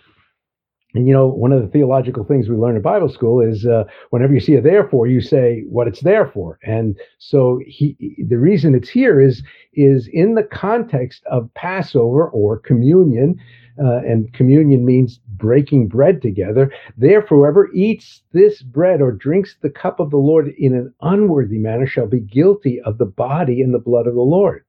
and, you know, one of the theological things we learn in Bible school is uh, whenever you see a therefore, you say what it's there for. And so he, the reason it's here is, is in the context of Passover or communion, uh, and communion means breaking bread together. Therefore, whoever eats this bread or drinks the cup of the Lord in an unworthy manner shall be guilty of the body and the blood of the Lord.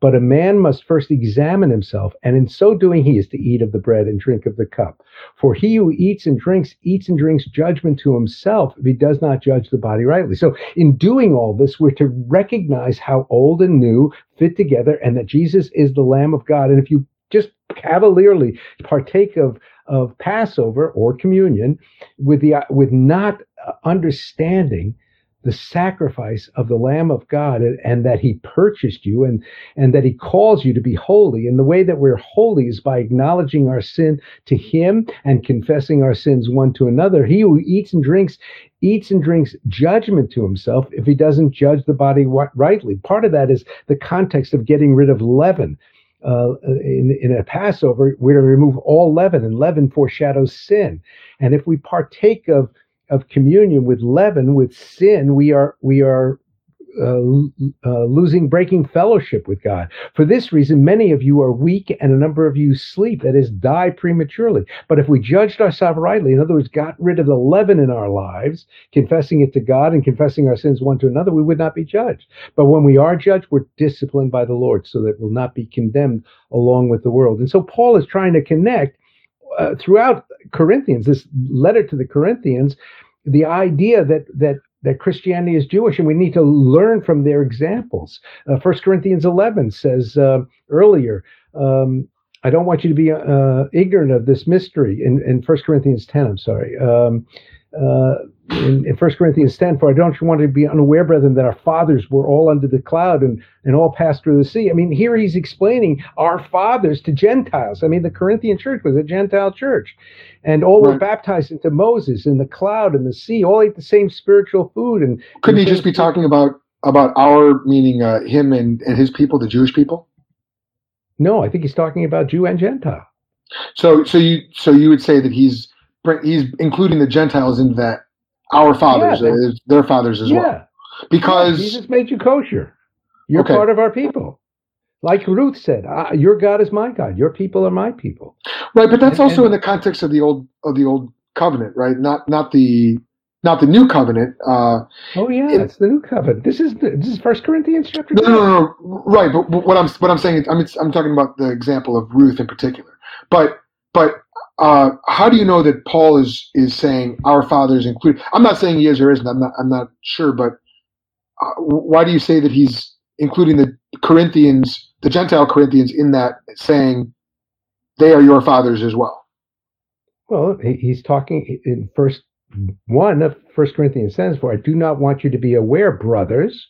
But a man must first examine himself, and in so doing he is to eat of the bread and drink of the cup. For he who eats and drinks, eats and drinks judgment to himself if he does not judge the body rightly. So in doing all this, we're to recognize how old and new fit together, and that Jesus is the Lamb of God. And if you just cavalierly partake of of Passover or communion with the with not understanding the sacrifice of the Lamb of God, and, and that he purchased you, and, and that he calls you to be holy. And the way that we're holy is by acknowledging our sin to him and confessing our sins one to another. He who eats and drinks, eats and drinks judgment to himself if he doesn't judge the body rightly. Part of that is the context of getting rid of leaven. Uh, in, in a Passover, we're to remove all leaven, and leaven foreshadows sin. And if we partake of of communion with leaven, with sin, we are we are uh, uh, losing, breaking fellowship with God. For this reason, many of you are weak, and a number of you sleep, that is, die prematurely. But if we judged ourselves rightly, in other words, got rid of the leaven in our lives, confessing it to God and confessing our sins one to another, we would not be judged. But when we are judged, we're disciplined by the Lord, so that we'll not be condemned along with the world. And so Paul is trying to connect Uh, throughout Corinthians, this letter to the Corinthians, the idea that that that Christianity is Jewish, and we need to learn from their examples. Uh, First Corinthians eleven says uh, earlier, um, I don't want you to be uh, ignorant of this mystery. In, in First Corinthians ten, I'm sorry. Um, uh, in, in First Corinthians ten, for I don't want you to be unaware, brethren, that our fathers were all under the cloud and, and all passed through the sea. I mean, here he's explaining our fathers to Gentiles. I mean, the Corinthian church was a Gentile church. And all right. were baptized into Moses in the cloud and the sea, all ate the same spiritual food. And couldn't and he just be talking about, about our, meaning uh, him and, and his people, the Jewish people? No, I think he's talking about Jew and Gentile. So, so you, so you would say that he's he's including the Gentiles into that, our fathers, yeah, their fathers as yeah. well, because yeah, Jesus made you kosher. You're okay. part of our people, like Ruth said. Your God is my God. Your people are my people. Right, but that's and, also and, in the context of the old of the old covenant, right? Not not the not the new covenant. Uh, oh yeah, it, it's the new covenant. This is this is First Corinthians chapter. No, no, no, no. Right, but, but what I'm what I'm saying, I'm I'm talking about the example of Ruth in particular. But but. Uh, how do you know that Paul is, is saying our fathers include? I'm not saying he is or isn't. I'm not. I'm not sure. But uh, why do you say that he's including the Corinthians, the Gentile Corinthians, in that, saying they are your fathers as well? Well, he's talking in first one of First Corinthians says, "For I do not want you to be aware, brothers,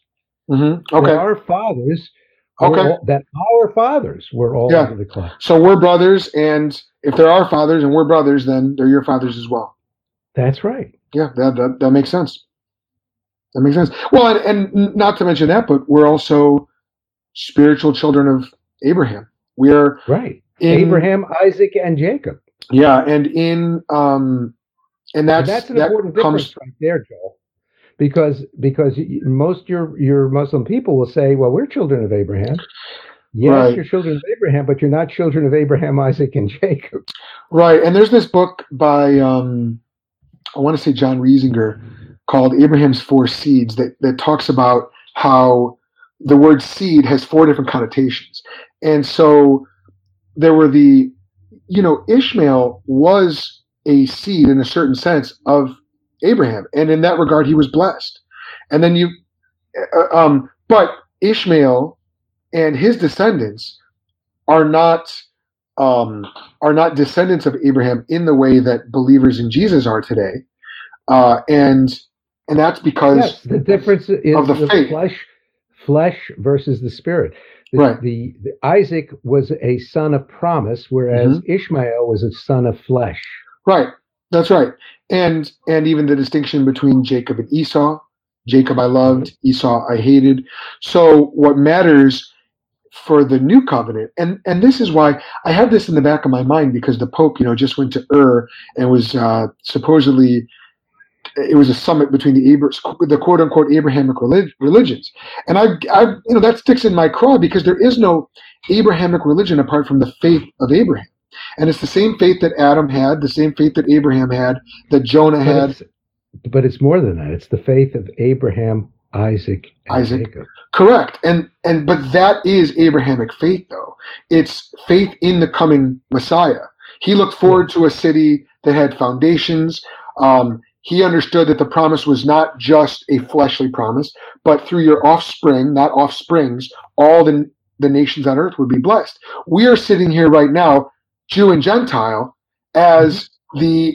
mm-hmm. okay, that our fathers, okay, all, that our fathers were all yeah. under the cloud. So we're brothers and." If they're our fathers and we're brothers, then they're your fathers as well. That's right. Yeah, that that, that makes sense. That makes sense. Well, and, and not to mention that, but we're also spiritual children of Abraham. We are right. In, Abraham, Isaac, and Jacob. Yeah, and in um, and that's and that's an that important comes, difference right there, Joel, because because most your your Muslim people will say, well, we're children of Abraham. Yes, right. You're children of Abraham, but you're not children of Abraham, Isaac, and Jacob. Right, and there's this book by, um, I want to say John Riesinger, called Abraham's Four Seeds, that, that talks about how the word seed has four different connotations. And so there were the, you know, Ishmael was a seed in a certain sense of Abraham, and in that regard, he was blessed. And then you, uh, um, but Ishmael and his descendants are not um, are not descendants of Abraham in the way that believers in Jesus are today, uh, and and that's because yes, the difference is of the, the faith. flesh flesh versus the spirit. The, right. The, the Isaac was a son of promise, whereas mm-hmm. Ishmael was a son of flesh. Right. That's right. And and even the distinction between Jacob and Esau. Jacob I loved, Esau I hated. So what matters for the new covenant, and and this is why I have this in the back of my mind, because the Pope, you know, just went to Ur and was uh, supposedly it was a summit between the Abra- the quote unquote Abrahamic relig- religions, and I, I, you know, that sticks in my craw because there is no Abrahamic religion apart from the faith of Abraham, and it's the same faith that Adam had, the same faith that Abraham had, that Jonah had. But it's more than that. It's the faith of Abraham, Isaac and Isaac. Jacob. Correct. And and but that is Abrahamic faith, though. It's faith in the coming Messiah. He looked forward to a city that had foundations. Um, he understood that the promise was not just a fleshly promise, but through your offspring, not offsprings, all the, the nations on earth would be blessed. We are sitting here right now, Jew and Gentile, as the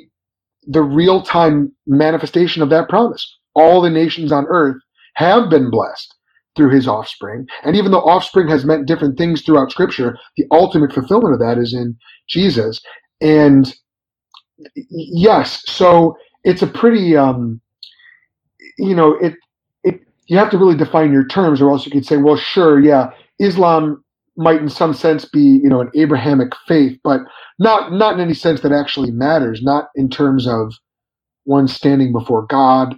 the real-time manifestation of that promise. All the nations on earth have been blessed through his offspring. And even though offspring has meant different things throughout Scripture, the ultimate fulfillment of that is in Jesus. And yes, so it's a pretty, um, you know, it it you have to really define your terms, or else you could say, well, sure, yeah, Islam might in some sense be, you know, an Abrahamic faith, but not not in any sense that actually matters, not in terms of one standing before God,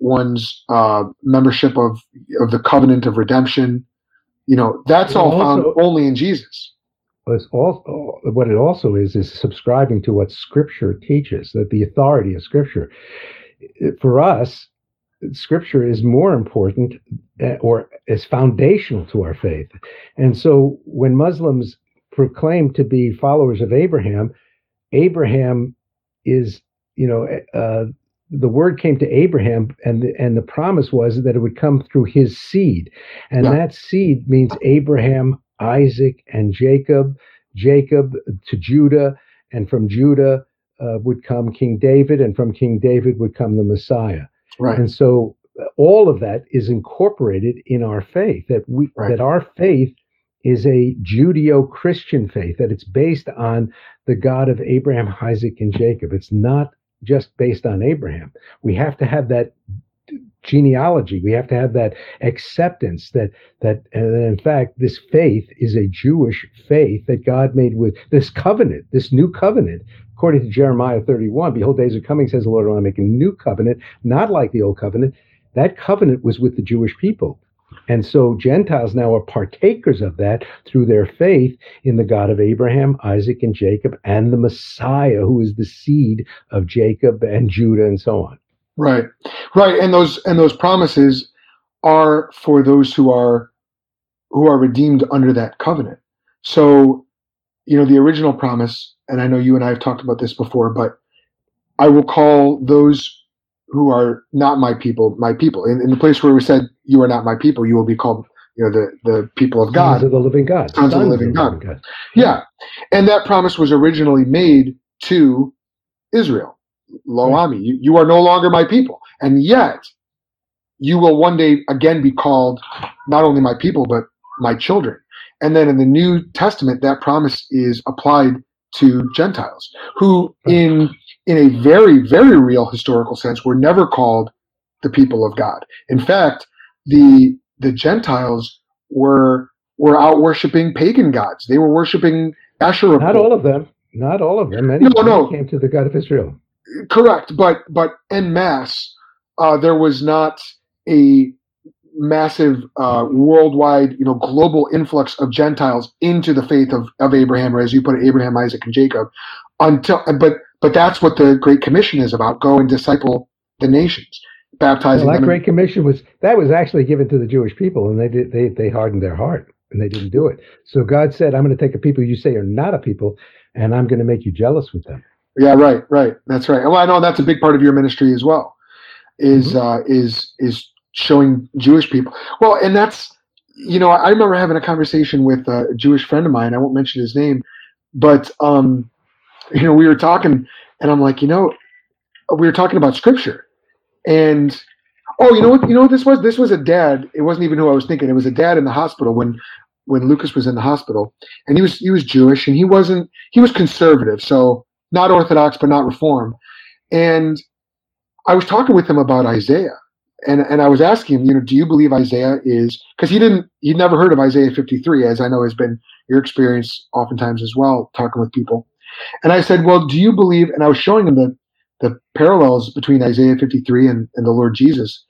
one's uh, membership of, of the covenant of redemption. You know, that's all also, found only in Jesus. It's also, what it also is, is subscribing to what Scripture teaches, that the authority of Scripture. For us, Scripture is more important or is foundational to our faith. And so when Muslims proclaim to be followers of Abraham, Abraham is, you know, uh, the word came to Abraham, and the, and the promise was that it would come through his seed. And yeah. that seed means Abraham, Isaac, and Jacob, Jacob to Judah, and from Judah uh, would come King David, and from King David would come the Messiah. Right. And so all of that is incorporated in our faith, that we right. that our faith is a Judeo-Christian faith, that it's based on the God of Abraham, Isaac, and Jacob. It's not just based on Abraham. We have to have that genealogy. We have to have that acceptance that that, and in fact, this faith is a Jewish faith that God made with this covenant, this new covenant. According to Jeremiah thirty-one, behold, days are coming, says the Lord, when I make a new covenant, not like the old covenant. That covenant was with the Jewish people. And so Gentiles now are partakers of that through their faith in the God of Abraham, Isaac, and Jacob, and the Messiah, who is the seed of Jacob and Judah, and so on. Right, right, and those and those promises are for those who are who are redeemed under that covenant. So, you know, the original promise, and I know you and I have talked about this before, but I will call those who are not my people, my people. In, in the place where we said, you are not my people, you will be called, you know, the, the people of God. Sons of the living God. Sons, Sons of the living God. God. Yeah. And that promise was originally made to Israel. Lo ami, right. you, you are no longer my people. And yet, you will one day again be called not only my people, but my children. And then in the New Testament, that promise is applied to Gentiles, who in in a very, very real historical sense were never called the people of God. In fact, the the Gentiles were were out worshiping pagan gods. They were worshiping Asherah. Not all of them. Not all of them. Many no, no. came to the God of Israel. Correct, but but en masse, uh, there was not a massive uh, worldwide, you know, global influx of Gentiles into the faith of, of Abraham, or as you put it, Abraham, Isaac, and Jacob. Until, but but that's what the Great Commission is about: go and disciple the nations, baptizing well, that them. That Great Commission was that was actually given to the Jewish people, and they did they they hardened their heart and they didn't do it. So God said, "I'm going to take a people you say are not a people, and I'm going to make you jealous with them." Yeah, right, right. That's right. Well, I know that's a big part of your ministry as well, is mm-hmm. uh, is is showing Jewish people. Well, and that's, you know, I remember having a conversation with a Jewish friend of mine. I won't mention his name, but, um, you know, we were talking, and I'm like, you know, we were talking about Scripture. And, oh, you know what, you know what this was? This was a dad. It wasn't even who I was thinking. It was a dad in the hospital when when Lucas was in the hospital. And he was he was Jewish, and he wasn't, he was conservative, so not Orthodox, but not Reformed. And I was talking with him about Isaiah, and and I was asking him, you know, do you believe Isaiah is, because he didn't, he'd never heard of Isaiah fifty-three, as I know has been your experience oftentimes as well, talking with people. And I said, well, do you believe, and I was showing him the, the parallels between Isaiah fifty-three and, and the Lord Jesus.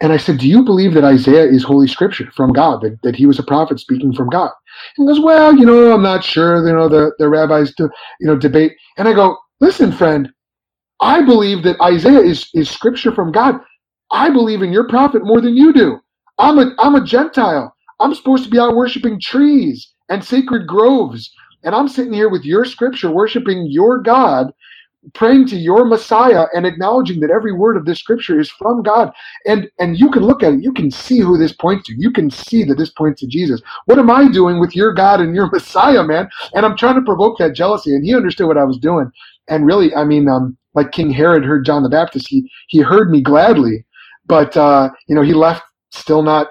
And I said, do you believe that Isaiah is Holy Scripture from God, that, that he was a prophet speaking from God? And he goes, well, you know, I'm not sure. You know, the, the rabbis, do, you know, debate. And I go, listen, friend, I believe that Isaiah is, is Scripture from God. I believe in your prophet more than you do. I'm a, I'm a Gentile. I'm supposed to be out worshiping trees and sacred groves. And I'm sitting here with your scripture, worshiping your God, praying to your Messiah, and acknowledging that every word of this scripture is from God. And and you can look at it. You can see who this points to. You can see that this points to Jesus. What am I doing with your God and your Messiah, man? And I'm trying to provoke that jealousy. And he understood what I was doing. And really, I mean, um, like King Herod heard John the Baptist, he he heard me gladly. But, uh, you know, he left still not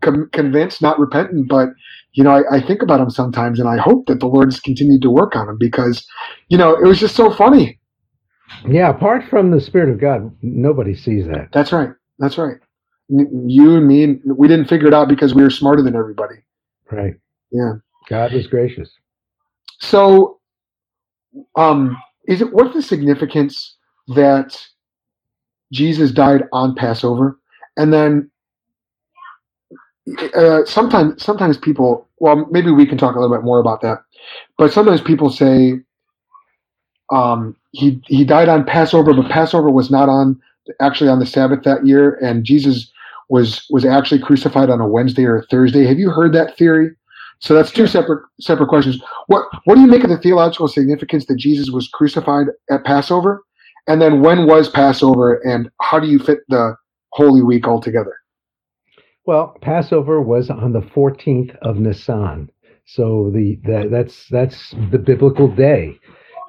com- convinced, not repentant, but you know, I, I think about him sometimes, and I hope that the Lord's continued to work on him because, you know, it was just so funny. Yeah, apart from the Spirit of God, nobody sees that. That's right. That's right. You and me, we didn't figure it out because we were smarter than everybody. Right. Yeah. God was gracious. So, um, is it what's the significance that Jesus died on Passover, and then? Uh, sometimes, sometimes people. Well, maybe we can talk a little bit more about that. But sometimes people say, um, "He he died on Passover, but Passover was not on actually on the Sabbath that year, and Jesus was was actually crucified on a Wednesday or a Thursday." Have you heard that theory? So that's two separate separate questions. What what do you make of the theological significance that Jesus was crucified at Passover, and then when was Passover, and how do you fit the Holy Week altogether? Well, Passover was on the fourteenth of Nisan, so the, the that's that's the biblical day.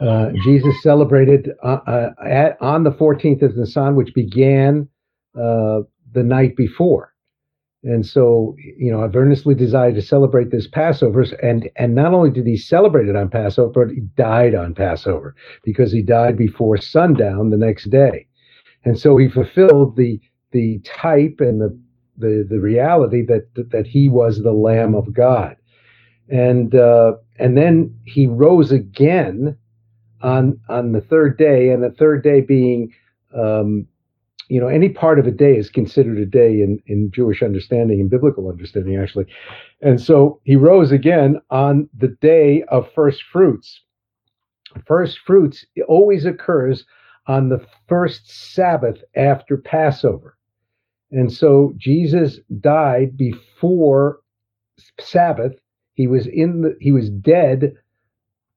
Uh, Jesus celebrated uh, uh, at, on the fourteenth of Nisan, which began uh, the night before, and so you know I've earnestly desired to celebrate this Passover, and and not only did he celebrate it on Passover, but he died on Passover because he died before sundown the next day, and so he fulfilled the the type and the The, the reality that, that that he was the Lamb of God, and uh, and then he rose again on on the third day, and the third day being, um, you know, any part of a day is considered a day in, in Jewish understanding and biblical understanding actually, and so he rose again on the day of first fruits. First fruits always occurs on the first Sabbath after Passover. And so Jesus died before Sabbath. He was in the, he was dead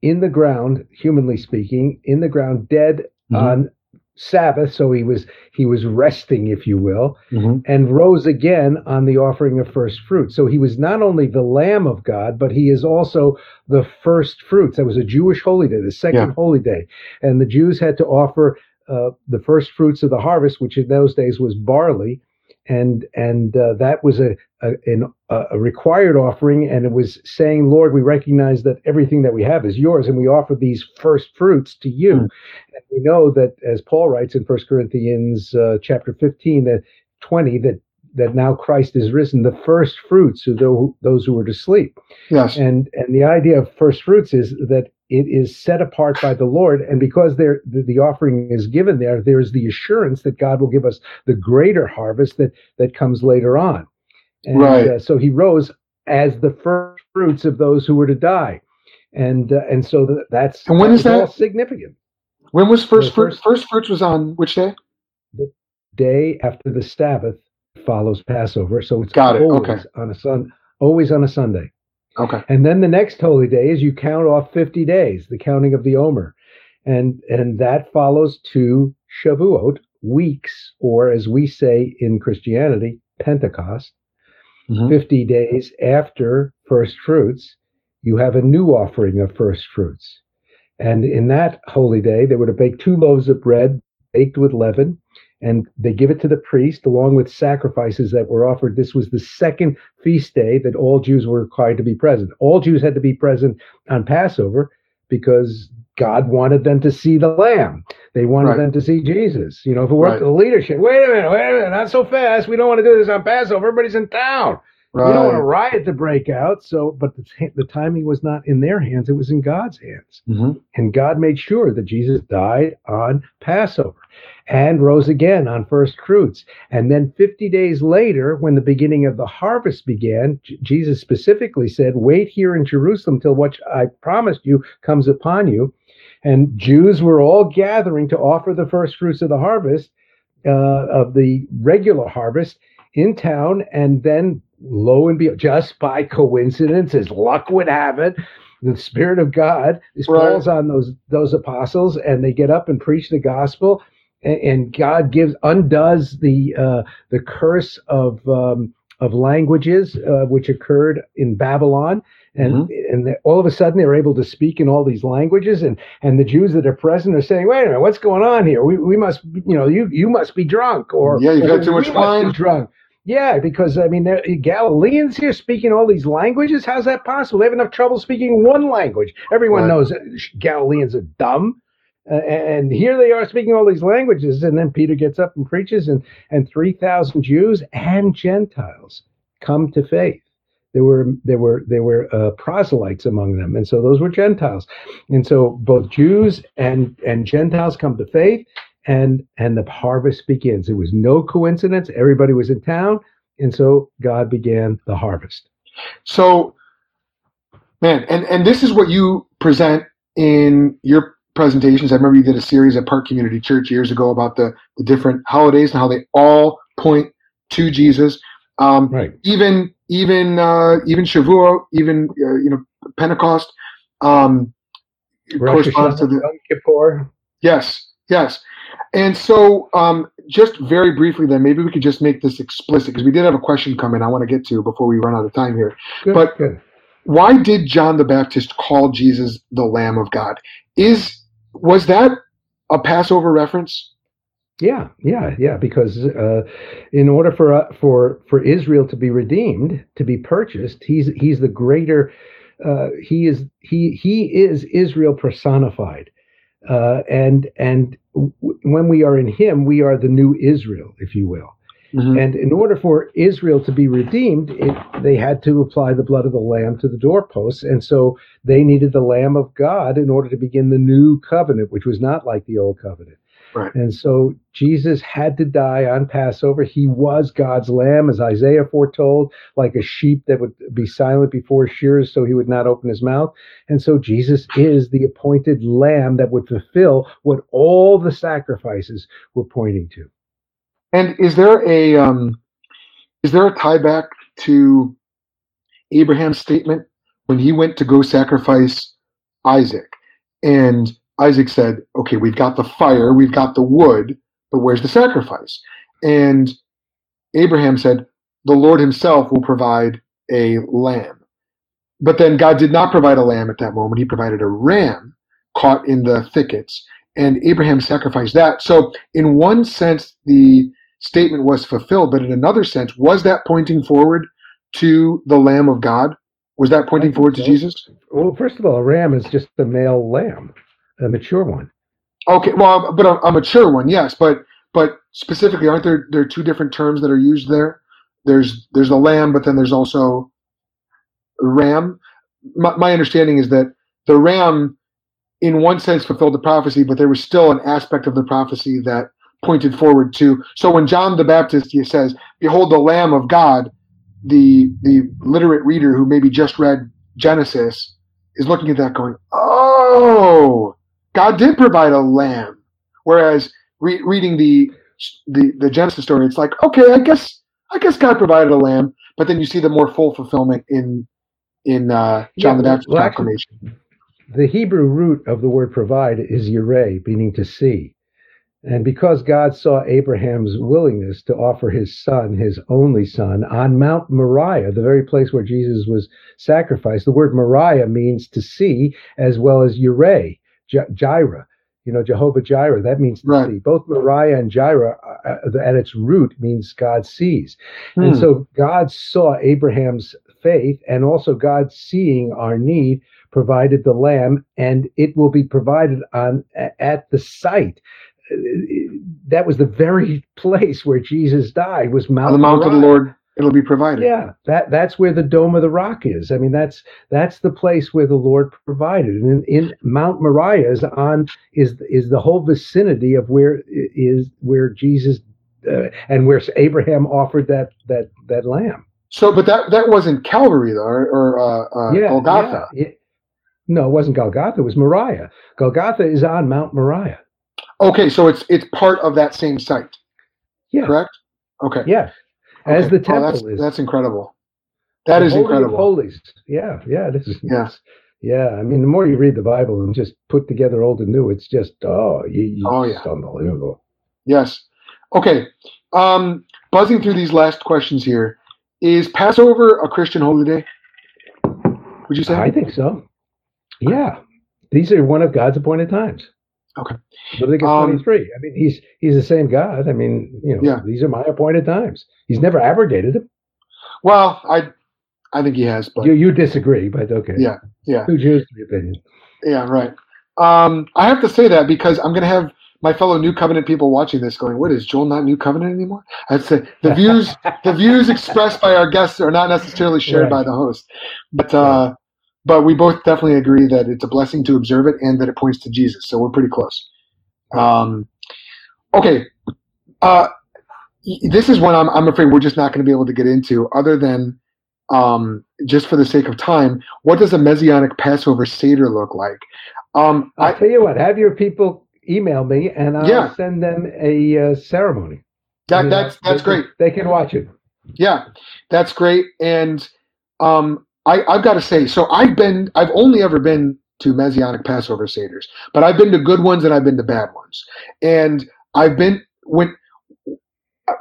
in the ground, humanly speaking, in the ground, dead mm-hmm. on Sabbath. So he was he was resting, if you will, mm-hmm. and rose again on the offering of first fruits. So he was not only the Lamb of God, but he is also the first fruits. That was a Jewish holy day, the second yeah. holy day, and the Jews had to offer uh, the first fruits of the harvest, which in those days was barley. And and uh, that was a a, an, a required offering, and it was saying, Lord, we recognize that everything that we have is yours, and we offer these first fruits to you. Mm. And we know that, as Paul writes in First Corinthians uh, chapter fifteen, that twenty, that that now Christ is risen, the first fruits of those who were to sleep. Yes. And and the idea of first fruits is that it is set apart by the Lord, and because there the, the offering is given there, there is the assurance that God will give us the greater harvest that, that comes later on. And right. uh, so he rose as the first fruits of those who were to die, and uh, and so th- that's and when that is that all significant? When was first fruits? First, first fruits was on which day? The day after the Sabbath follows Passover, so it's Got it. always okay. on a sun, always on a Sunday. Okay. And then the next holy day is you count off fifty days, the counting of the Omer. And and that follows to Shavuot, weeks, or as we say in Christianity, Pentecost. Mm-hmm. fifty days after first fruits, you have a new offering of first fruits. And in that holy day, they were to bake two loaves of bread baked with leaven, and they give it to the priest along with sacrifices that were offered. This was the second feast day that all Jews were required to be present. All Jews had to be present on Passover because God wanted them to see the Lamb. They wanted right. them to see Jesus. You know, if it weren't right. the leadership, wait a minute, wait a minute, not so fast. We don't want to do this on Passover. Everybody's in town. Right. We don't want a riot to break out. So, but the, t- the timing was not in their hands. It was in God's hands. Mm-hmm. And God made sure that Jesus died on Passover and rose again on first fruits. And then fifty days later, when the beginning of the harvest began, J- Jesus specifically said, wait here in Jerusalem till what I promised you comes upon you. And Jews were all gathering to offer the first fruits of the harvest. uh, of the regular harvest in town. And then lo and behold, just by coincidence, as luck would have it, the Spirit of God falls right on those those apostles, and they get up and preach the gospel, and, and God gives undoes the uh, the curse of um, of languages uh, which occurred in Babylon, and mm-hmm. and all of a sudden they're able to speak in all these languages, and and the Jews that are present are saying, "Wait a minute, what's going on here? We we must, you know, you you must be drunk, or yeah, you got too much wine, drunk." Yeah, because, I mean, Galileans here speaking all these languages? How's that possible? They have enough trouble speaking one language. Everyone right. knows Galileans are dumb. Uh, and here they are speaking all these languages. And then Peter gets up and preaches, and, and three thousand Jews and Gentiles come to faith. There were there were there were uh, proselytes among them, and so those were Gentiles. And so both Jews and, and Gentiles come to faith. And and the harvest begins. It was no coincidence. Everybody was in town, and so God began the harvest. So, man, and, and this is what you present in your presentations. I remember you did a series at Park Community Church years ago about the, the different holidays and how they all point to Jesus. Um, right. Even even uh, even Shavuot, even uh, you know Pentecost um, corresponds to the Yom Kippur. Yes. Yes. And so um, just very briefly then, maybe we could just make this explicit, because we did have a question come in I want to get to before we run out of time here. Good, but good. Why did John the Baptist call Jesus the Lamb of God? Is Was that a Passover reference? Yeah, yeah, yeah, because uh, in order for uh, for for Israel to be redeemed, to be purchased, he's he's the greater, uh, he is he he is Israel personified. Uh, and and w- when we are in him, we are the new Israel, if you will. Mm-hmm. And in order for Israel to be redeemed, it, they had to apply the blood of the Lamb to the doorposts. And so they needed the Lamb of God in order to begin the new covenant, which was not like the old covenant. Right. And so Jesus had to die on Passover. He was God's Lamb, as Isaiah foretold, like a sheep that would be silent before shearers, so he would not open his mouth. And so Jesus is the appointed Lamb that would fulfill what all the sacrifices were pointing to. And is there a um, is there a tie back to Abraham's statement when he went to go sacrifice Isaac? And Isaac said, okay, we've got the fire, we've got the wood, but where's the sacrifice? And Abraham said, the Lord himself will provide a lamb. But then God did not provide a lamb at that moment. He provided a ram caught in the thickets, and Abraham sacrificed that. So in one sense, the statement was fulfilled, but in another sense, was that pointing forward to the Lamb of God? Was that pointing forward to Jesus? Well, first of all, a ram is just the male lamb. A mature one. Okay, well, but a, a mature one, yes. But but specifically, aren't there there are two different terms that are used there? There's there's the lamb, but then there's also ram. My, my understanding is that the ram, in one sense, fulfilled the prophecy, but there was still an aspect of the prophecy that pointed forward to. So when John the Baptist he says, "Behold, the Lamb of God," the the literate reader who maybe just read Genesis is looking at that going, "Oh." God did provide a lamb, whereas re- reading the, the the Genesis story, it's like, okay, I guess I guess God provided a lamb, but then you see the more full fulfillment in in uh, John yeah, the Baptist's well, proclamation. The Hebrew root of the word "provide" is "yireh," meaning to see, and because God saw Abraham's willingness to offer his son, his only son, on Mount Moriah, the very place where Jesus was sacrificed, the word "Moriah" means to see, as well as "yireh." Jireh, you know, Jehovah Jireh, that means to right. see. Both Moriah and Jireh uh, at its root means God sees. Hmm. And so God saw Abraham's faith, and also God seeing our need provided the lamb, and it will be provided on at the site. That was the very place where Jesus died, was Mount on the Mount Moriah. Of the Lord. It'll be provided. Yeah, that that's where the Dome of the Rock is. I mean, that's that's the place where the Lord provided. And in, in Mount Moriah is on is is the whole vicinity of where is where Jesus uh, and where Abraham offered that that that lamb. So, but that that wasn't Calvary though, or, or uh, uh, yeah, Golgotha. Yeah, it, no, it wasn't Golgotha. It was Moriah. Golgotha is on Mount Moriah. Okay, so it's it's part of that same site. Yeah. Correct? Okay. Yeah. As okay. the temple oh, that's, is. That's incredible. That the is Holy incredible. Of Holies. Yeah. Yeah. This is. Yeah. Yeah. I mean, the more you read the Bible and just put together old and new, it's just, oh, you, you, oh it's yeah. unbelievable. Yes. Okay. Um, buzzing through these last questions here. Is Passover a Christian holiday? Would you say? I think so. Yeah. These are one of God's appointed times. Okay. Leviticus um, twenty-three. I mean, he's he's the same God. I mean, you know, yeah. these are my appointed times. He's never abrogated them. Well, I I think he has. But you, you disagree, but okay. Yeah, yeah. Two Jews, in your opinion. Yeah, right. Um, I have to say that because I'm going to have my fellow New Covenant people watching this going, what, is Joel not New Covenant anymore? I'd say the views the views expressed by our guests are not necessarily shared right. by the host. But uh, but we both definitely agree that it's a blessing to observe it and that it points to Jesus. So we're pretty close. Um, okay. Uh, this is one I'm, I'm afraid we're just not going to be able to get into other than um, just for the sake of time. What does a Messianic Passover Seder look like? Um, I'll I, tell you what, have your people email me, and I'll yeah. send them a uh, ceremony. That, I mean, that's that's they, great. They can watch it. Yeah, that's great. And um, I, I've got to say, so I've been, I've only ever been to Messianic Passover Seders, but I've been to good ones and I've been to bad ones. And I've been, when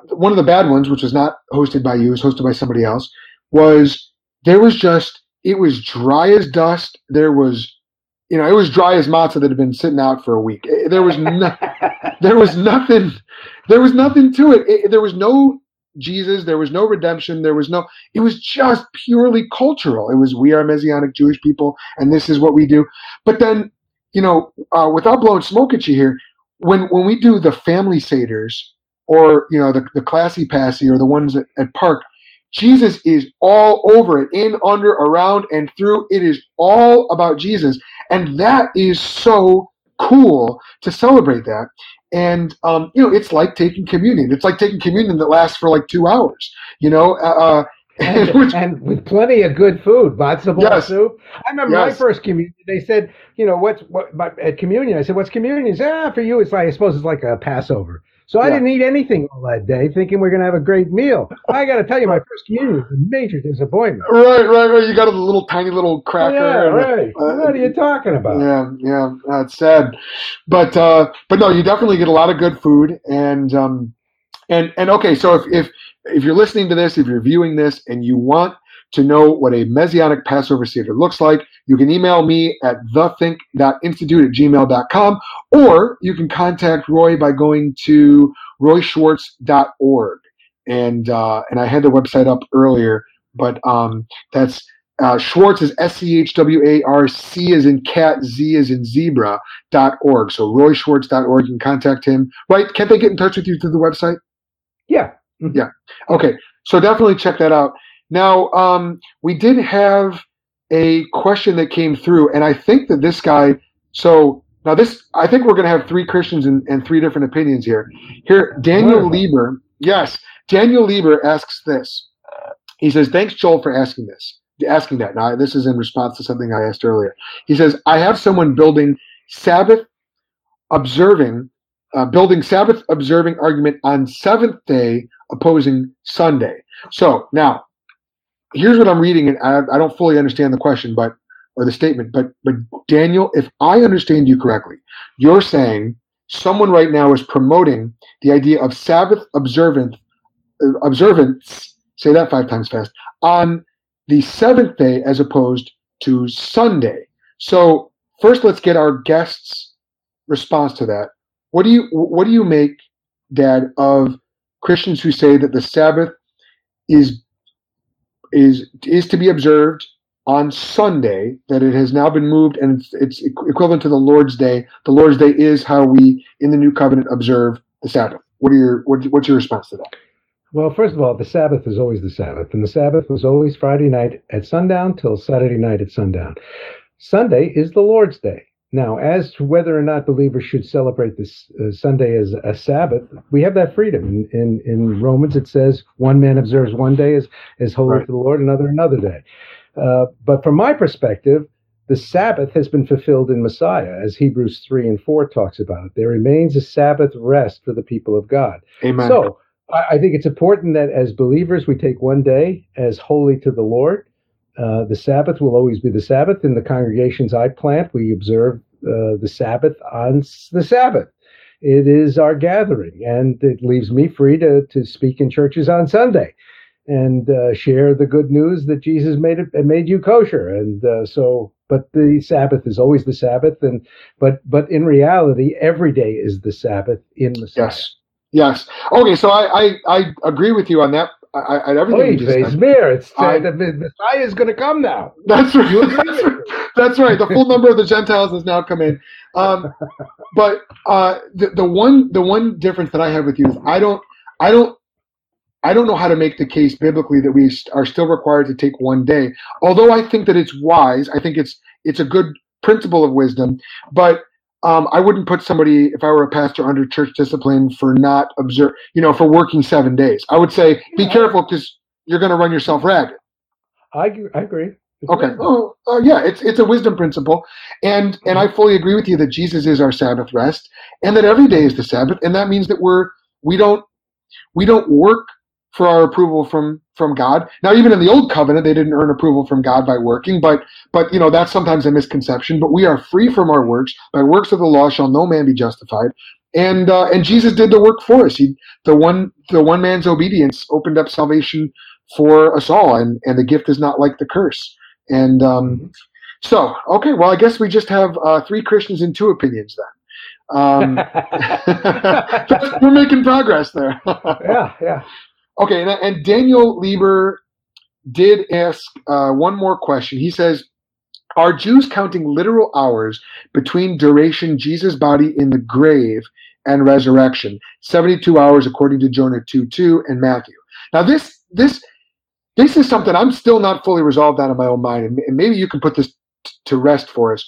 one of the bad ones, which was not hosted by you, was hosted by somebody else, was there was just, it was dry as dust. There was You know, it was dry as matzah that had been sitting out for a week. There was no, there was nothing, there was nothing to it. it. There was no Jesus. There was no redemption. There was no. It was just purely cultural. It was, we are Messianic Jewish people, and this is what we do. But then, you know, uh, without blowing smoke at you here, when when we do the family seders or you know the the classy passy or the ones at, at Park, Jesus is all over it, in, under, around, and through. It is all about Jesus. And that is so cool to celebrate that. And, um, you know, it's like taking communion. It's like taking communion that lasts for like two hours, you know. Uh, and, and, which, and with plenty of good food, matzo ball yes, soup. I remember yes. my first communion, they said, you know, what's what, at communion, I said, what's communion? Said, ah, for you, it's like, I suppose it's like a Passover. So I yeah. didn't eat anything all that day, thinking we're going to have a great meal. I got to tell you, my first communion was a major disappointment. Right, right, right. You got a little tiny little cracker. Yeah, right. A, uh, what are you talking about? Yeah, yeah. That's sad, but uh, but no, you definitely get a lot of good food, and um, and and okay. So if if if you're listening to this, if you're viewing this, and you want to know what a Messianic Passover Seder looks like, you can email me at the think dot institute at gmail dot com, or you can contact Roy by going to Roy Schwartz dot org. And uh, and I had the website up earlier, but um, that's uh, Schwartz is S C H W A R C as in cat, Z as in zebra, dot org. So Roy Schwartz dot org, you can contact him. Right, can't they get in touch with you through the website? Yeah. Yeah. Okay, so definitely check that out. Now, um, we did have a question that came through, and I think that this guy, so now this, I think we're going to have three Christians and, and three different opinions here. Here, Daniel Lieber, yes, Daniel Lieber asks this. He says, thanks, Joel, for asking this, asking that. Now, this is in response to something I asked earlier. He says, I have someone building Sabbath observing, uh, building Sabbath observing argument on seventh day opposing Sunday. So now, here's what I'm reading, and I, I don't fully understand the question, but or the statement. But but Daniel, if I understand you correctly, you're saying someone right now is promoting the idea of Sabbath observance, observance. Say that five times fast on the seventh day as opposed to Sunday. So first, let's get our guest's response to that. What do you what do you make, Dad, of Christians who say that the Sabbath is is is to be observed on Sunday, that it has now been moved and it's, it's equivalent to the Lord's Day. The Lord's Day is how we in the New Covenant observe the Sabbath. What are your what, what's your response to that? Well, first of all, the Sabbath is always the Sabbath, and the Sabbath was always Friday night at sundown till Saturday night at sundown. Sunday is the Lord's Day. Now, as to whether or not believers should celebrate this uh, Sunday as a Sabbath, we have that freedom. In, in in Romans, it says one man observes one day as, as holy right. to the Lord, another another day. Uh, but from my perspective, the Sabbath has been fulfilled in Messiah, as Hebrews three and four talks about it. There remains a Sabbath rest for the people of God. Amen. So I think it's important that as believers, we take one day as holy to the Lord. Uh, the Sabbath will always be the Sabbath. In the congregations I plant, we observe uh, the Sabbath on the Sabbath. It is our gathering, and it leaves me free to, to speak in churches on Sunday and uh, share the good news that Jesus made it made you kosher. And uh, so, but the Sabbath is always the Sabbath. And but but in reality, every day is the Sabbath in the Sabbath. Yes. Yes. Okay. So I, I, I agree with you on that. I, I everything. Oy, you just said. It's I, the Messiah is going to come now. That's right. That's right. That's right. The full number of the Gentiles has now come in. Um, but uh, the the one the one difference that I have with you is I don't I don't I don't know how to make the case biblically that we are still required to take one day. Although I think that it's wise. I think it's it's a good principle of wisdom, but. Um, I wouldn't put somebody, if I were a pastor, under church discipline for not observe, you know, for working seven days. I would say be yeah. careful because you're going to run yourself ragged. I I agree. It's okay. Oh, uh, yeah, it's it's a wisdom principle, and mm-hmm. and I fully agree with you that Jesus is our Sabbath rest, and that every day is the Sabbath, and that means that we're we don't we don't work for our approval from from God. Now, even in the Old Covenant, they didn't earn approval from God by working, but but you know that's sometimes a misconception. But we are free from our works. By works of the law shall no man be justified. And uh, and Jesus did the work for us. He, the one the one man's obedience opened up salvation for us all. And and the gift is not like the curse. And um, so okay, well I guess we just have uh, three Christians and two opinions then. Um, we're making progress there. yeah, yeah. Okay, and, and Daniel Lieber did ask uh, one more question. He says, are Jews counting literal hours between duration Jesus' body in the grave and resurrection? seventy-two hours according to Jonah two two and Matthew. Now this this this is something I'm still not fully resolved on in my own mind, and, and maybe you can put this t- to rest for us.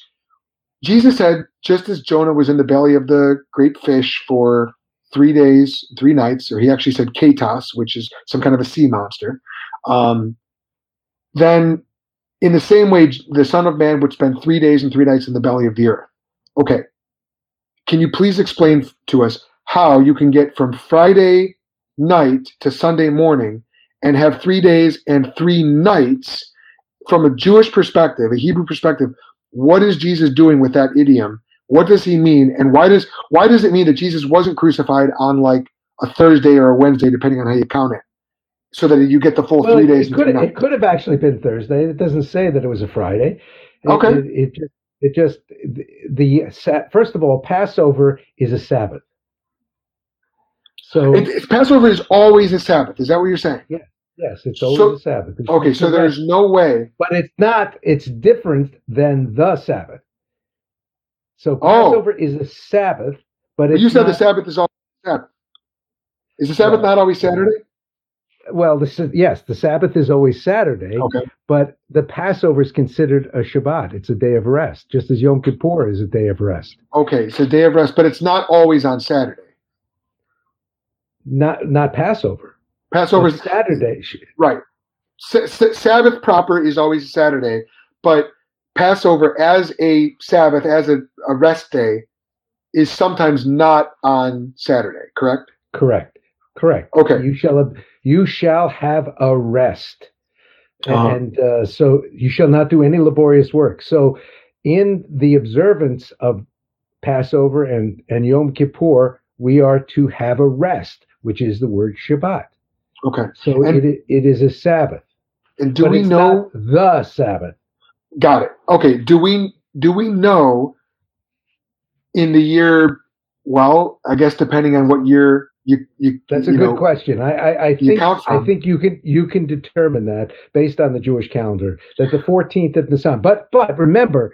Jesus said, just as Jonah was in the belly of the great fish for three days, three nights, or he actually said katos, which is some kind of a sea monster. Um, then in the same way, the Son of Man would spend three days and three nights in the belly of the earth. Okay. Can you please explain to us how you can get from Friday night to Sunday morning and have three days and three nights from a Jewish perspective, a Hebrew perspective? What is Jesus doing with that idiom? What does he mean, and why does why does it mean that Jesus wasn't crucified on like a Thursday or a Wednesday, depending on how you count it, so that you get the full well, three it, days? It could, it could have actually been Thursday. It doesn't say that it was a Friday. It, okay. It, it just it just the, the first of all, Passover is a Sabbath. So it, it's, Passover is always a Sabbath. Is that what you're saying? Yeah. Yes, it's always so, a Sabbath. It's, okay, it's so there's Sabbath. No way. But it's not. It's different than the Sabbath. So Passover oh. is a Sabbath, but it's you said not, the Sabbath is always Sabbath. Is the Sabbath uh, not always Saturday? Well, the, yes, the Sabbath is always Saturday, okay. But the Passover is considered a Shabbat. It's a day of rest, just as Yom Kippur is a day of rest. Okay, it's a day of rest, but it's not always on Saturday. Not not Passover. Passover is Saturday. Right. S- S- Sabbath proper is always Saturday, but Passover as a Sabbath, as a, a rest day, is sometimes not on Saturday, correct? Correct. Correct. Okay. You shall have, you shall have a rest. Uh-huh. And uh, so you shall not do any laborious work. So in the observance of Passover and, and Yom Kippur, we are to have a rest, which is the word Shabbat. Okay. So and, it it is a Sabbath. And do but we it's know not the Sabbath? Got it. Okay. Do we do we know in the year? Well, I guess depending on what year you you. That's a you good know, question. I I, I think I think you can you can determine that based on the Jewish calendar that the fourteenth of Nisan. But but remember,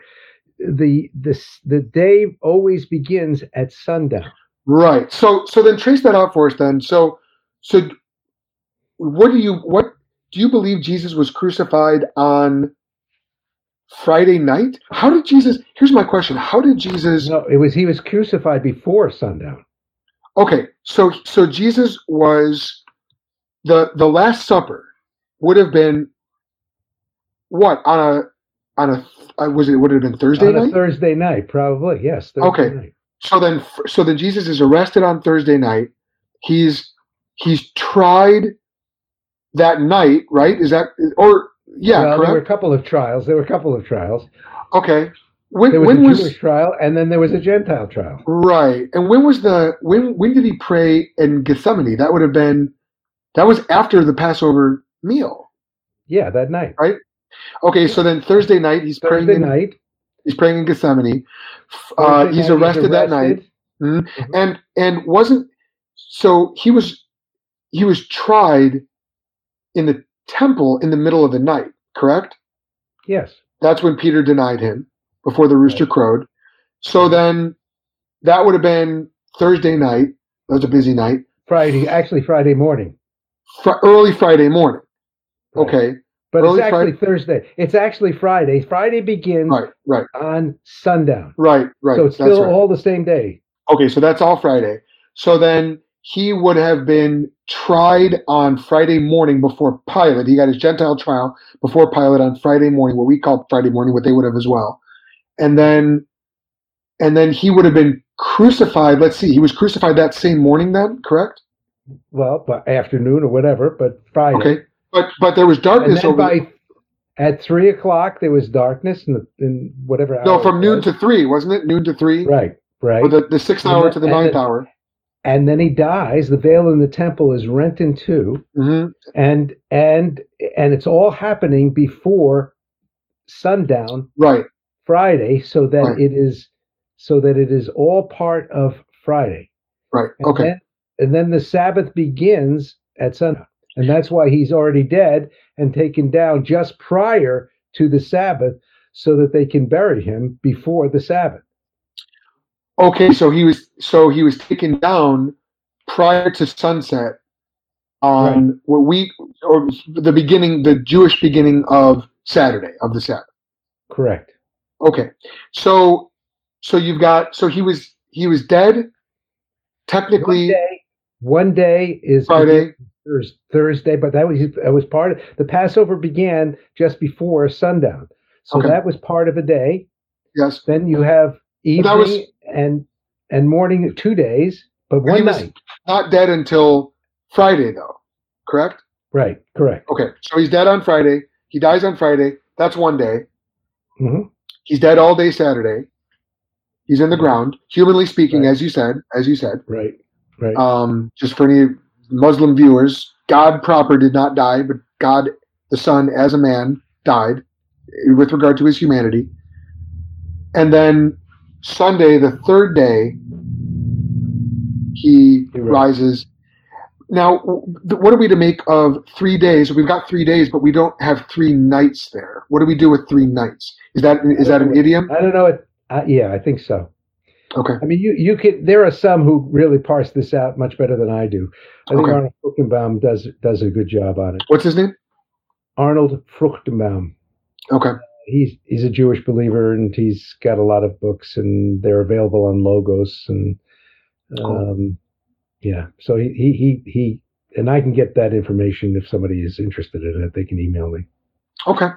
the this the day always begins at sundown. Right. So so then trace that out for us then. So so what do you what do you believe Jesus was crucified on? Friday night? How did Jesus? Here's my question. How did Jesus? No, it was he was crucified before sundown. Okay, so so Jesus was the the Last Supper would have been what on a on a was it would it have been Thursday on night? A Thursday night, probably yes. Thursday okay, night. so then so then Jesus is arrested on Thursday night. He's he's tried that night, right? Is that, or, yeah, well, correct? There were a couple of trials. There were a couple of trials. Okay. When, there was when a Jewish was, trial, and then there was a Gentile trial. Right. And when was the, when when did he pray in Gethsemane? That would have been, that was after the Passover meal. Yeah, that night. Right? Okay, so then Thursday night, he's Thursday praying in, night. He's praying in Gethsemane. Uh, he's, night, arrested he's arrested that night. Mm-hmm. Mm-hmm. And and wasn't, so he was he was tried in the temple in the middle of the night, correct? Yes. That's when Peter denied him before the rooster right. crowed. So then that would have been Thursday night. That was a busy night. Friday, actually Friday morning. Fr- early Friday morning. Right. Okay. But early it's actually Friday. Thursday. It's actually Friday. Friday begins right, right. on sundown. Right, right. So it's that's still right. all the same day. Okay, so that's all Friday. So then he would have been tried on Friday morning before Pilate. He got his Gentile trial before Pilate on Friday morning, what we call Friday morning, what they would have as well. And then and then he would have been crucified. Let's see, he was crucified that same morning then, correct? Well, but afternoon or whatever, but Friday. Okay. But but there was darkness over. By, at three o'clock there was darkness in, the, in whatever hour. No, from noon to three, wasn't it? Noon to three. Right, right. Or the, the sixth hour to the ninth hour. And then he dies. The veil in the temple is rent in two, mm-hmm. and and and it's all happening before sundown. Right. Friday, so that right. it is, so that it is all part of Friday. Right. And okay. Then, and then the Sabbath begins at sundown. And that's why he's already dead and taken down just prior to the Sabbath so that they can bury him before the Sabbath. Okay, so he was so he was taken down prior to sunset on right. what we or the beginning, the Jewish beginning of Saturday, of the Sabbath. Correct. Okay. So so you've got so he was he was dead technically. One day, one day is Friday. Thursday, but that was that was part of the Passover began just before sundown, so okay. that was part of a day. Yes. Then you have evening was, and and morning, two days, but one he night. Was not dead until Friday, though. Correct. Right. Correct. Okay, so he's dead on Friday. He dies on Friday. That's one day. Mm-hmm. He's dead all day Saturday. He's in the ground, humanly speaking, right. as you said, as you said. Right. Right. Um, just for any Muslim viewers, God proper did not die, but God, the Son, as a man, died with regard to his humanity. And then Sunday, the third day, he right. rises. Now, what are we to make of three days? We've got three days, but we don't have three nights there. What do we do with three nights? Is that is that an idiom? I don't know. It, uh, yeah, I think so. Okay. I mean, you, you could. There are some who really parse this out much better than I do. I think okay. Arnold Fruchtenbaum does does a good job on it. What's his name? Arnold Fruchtenbaum. Okay. Uh, he's he's a Jewish believer, and he's got a lot of books, and they're available on Logos, and um, cool. yeah. So he, he he he, and I can get that information if somebody is interested in it. They can email me. Okay.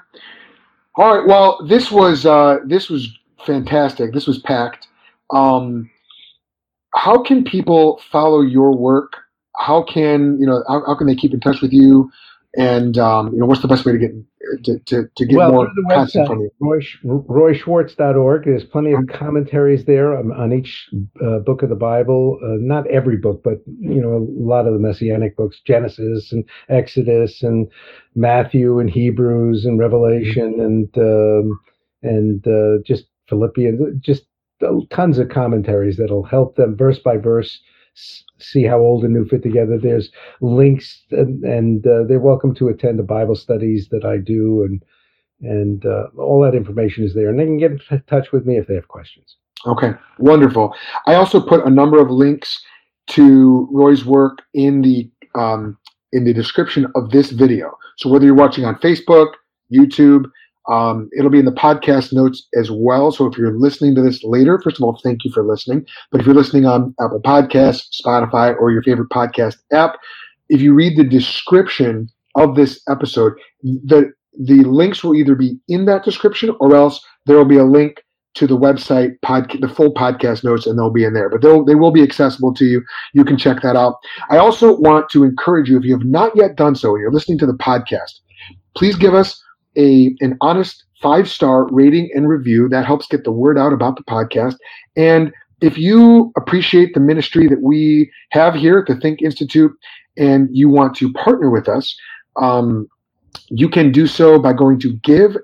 All right. Well, this was uh, this was fantastic. This was packed. Um, how can people follow your work? How can you know? How, how can they keep in touch with you? And um, you know, what's the best way to get to to, to get well, more the content website, from you? Roy, Roy Schwartz dot org. There's plenty of commentaries there on, on each uh, book of the Bible. Uh, not every book, but you know, a lot of the Messianic books: Genesis and Exodus and Matthew and Hebrews and Revelation and um, and uh, just Philippians. Just tons of commentaries that'll help them verse by verse see how old and new fit together. There's links, and, and uh, they're welcome to attend the Bible studies that I do, and and uh, all that information is there. And they can get in t- touch with me if they have questions. Okay, wonderful. I also put a number of links to Roy's work in the um, in the description of this video. So whether you're watching on Facebook, YouTube, Um, it'll be in the podcast notes as well. So if you're listening to this later, first of all, thank you for listening. But if you're listening on Apple Podcasts, Spotify, or your favorite podcast app, if you read the description of this episode, the the links will either be in that description, or else there will be a link to the website, podca- the full podcast notes, and they'll be in there. But they will be accessible to you. You can check that out. I also want to encourage you, if you have not yet done so and you're listening to the podcast, please give us a an honest five-star rating and review. That helps get the word out about the podcast. And if you appreciate the ministry that we have here at the Think Institute and you want to partner with us, um, you can do so by going to give.cru.org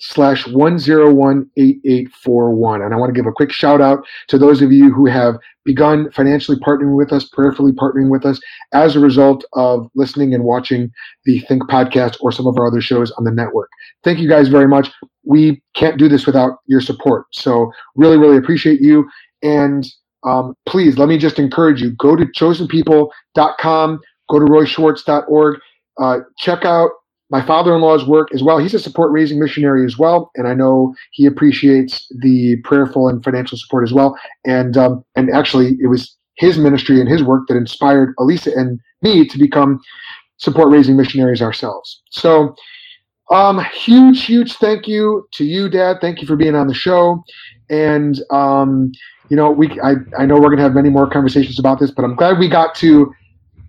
slash one zero one eight eight four one. And I want to give a quick shout out to those of you who have begun financially partnering with us, prayerfully partnering with us as a result of listening and watching the Think podcast or some of our other shows on the network. Thank you guys very much. We can't do this without your support. So really, really appreciate you. And um, please, let me just encourage you, go to chosen people dot com, go to roy schwartz dot org, uh, check out my father-in-law's work as well. He's a support-raising missionary as well, and I know he appreciates the prayerful and financial support as well. And um, and actually, it was his ministry and his work that inspired Elisa and me to become support-raising missionaries ourselves. So um, huge, huge thank you to you, Dad. Thank you for being on the show. And, um, you know, we I, I know we're going to have many more conversations about this, but I'm glad we got to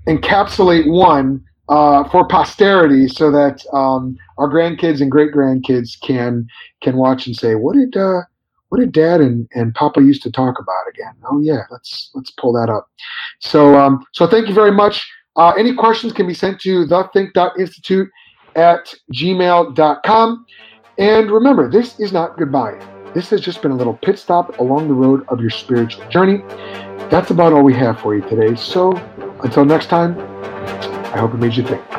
encapsulate one Uh, for posterity, so that um, our grandkids and great grandkids can can watch and say, "What did uh, what did Dad and, and Papa used to talk about again?" Oh yeah, let's let's pull that up. So um, so thank you very much. Uh, any questions can be sent to the think dot institute at gmail dot com. And remember, this is not goodbye. This has just been a little pit stop along the road of your spiritual journey. That's about all we have for you today. So until next time, I hope it made you think.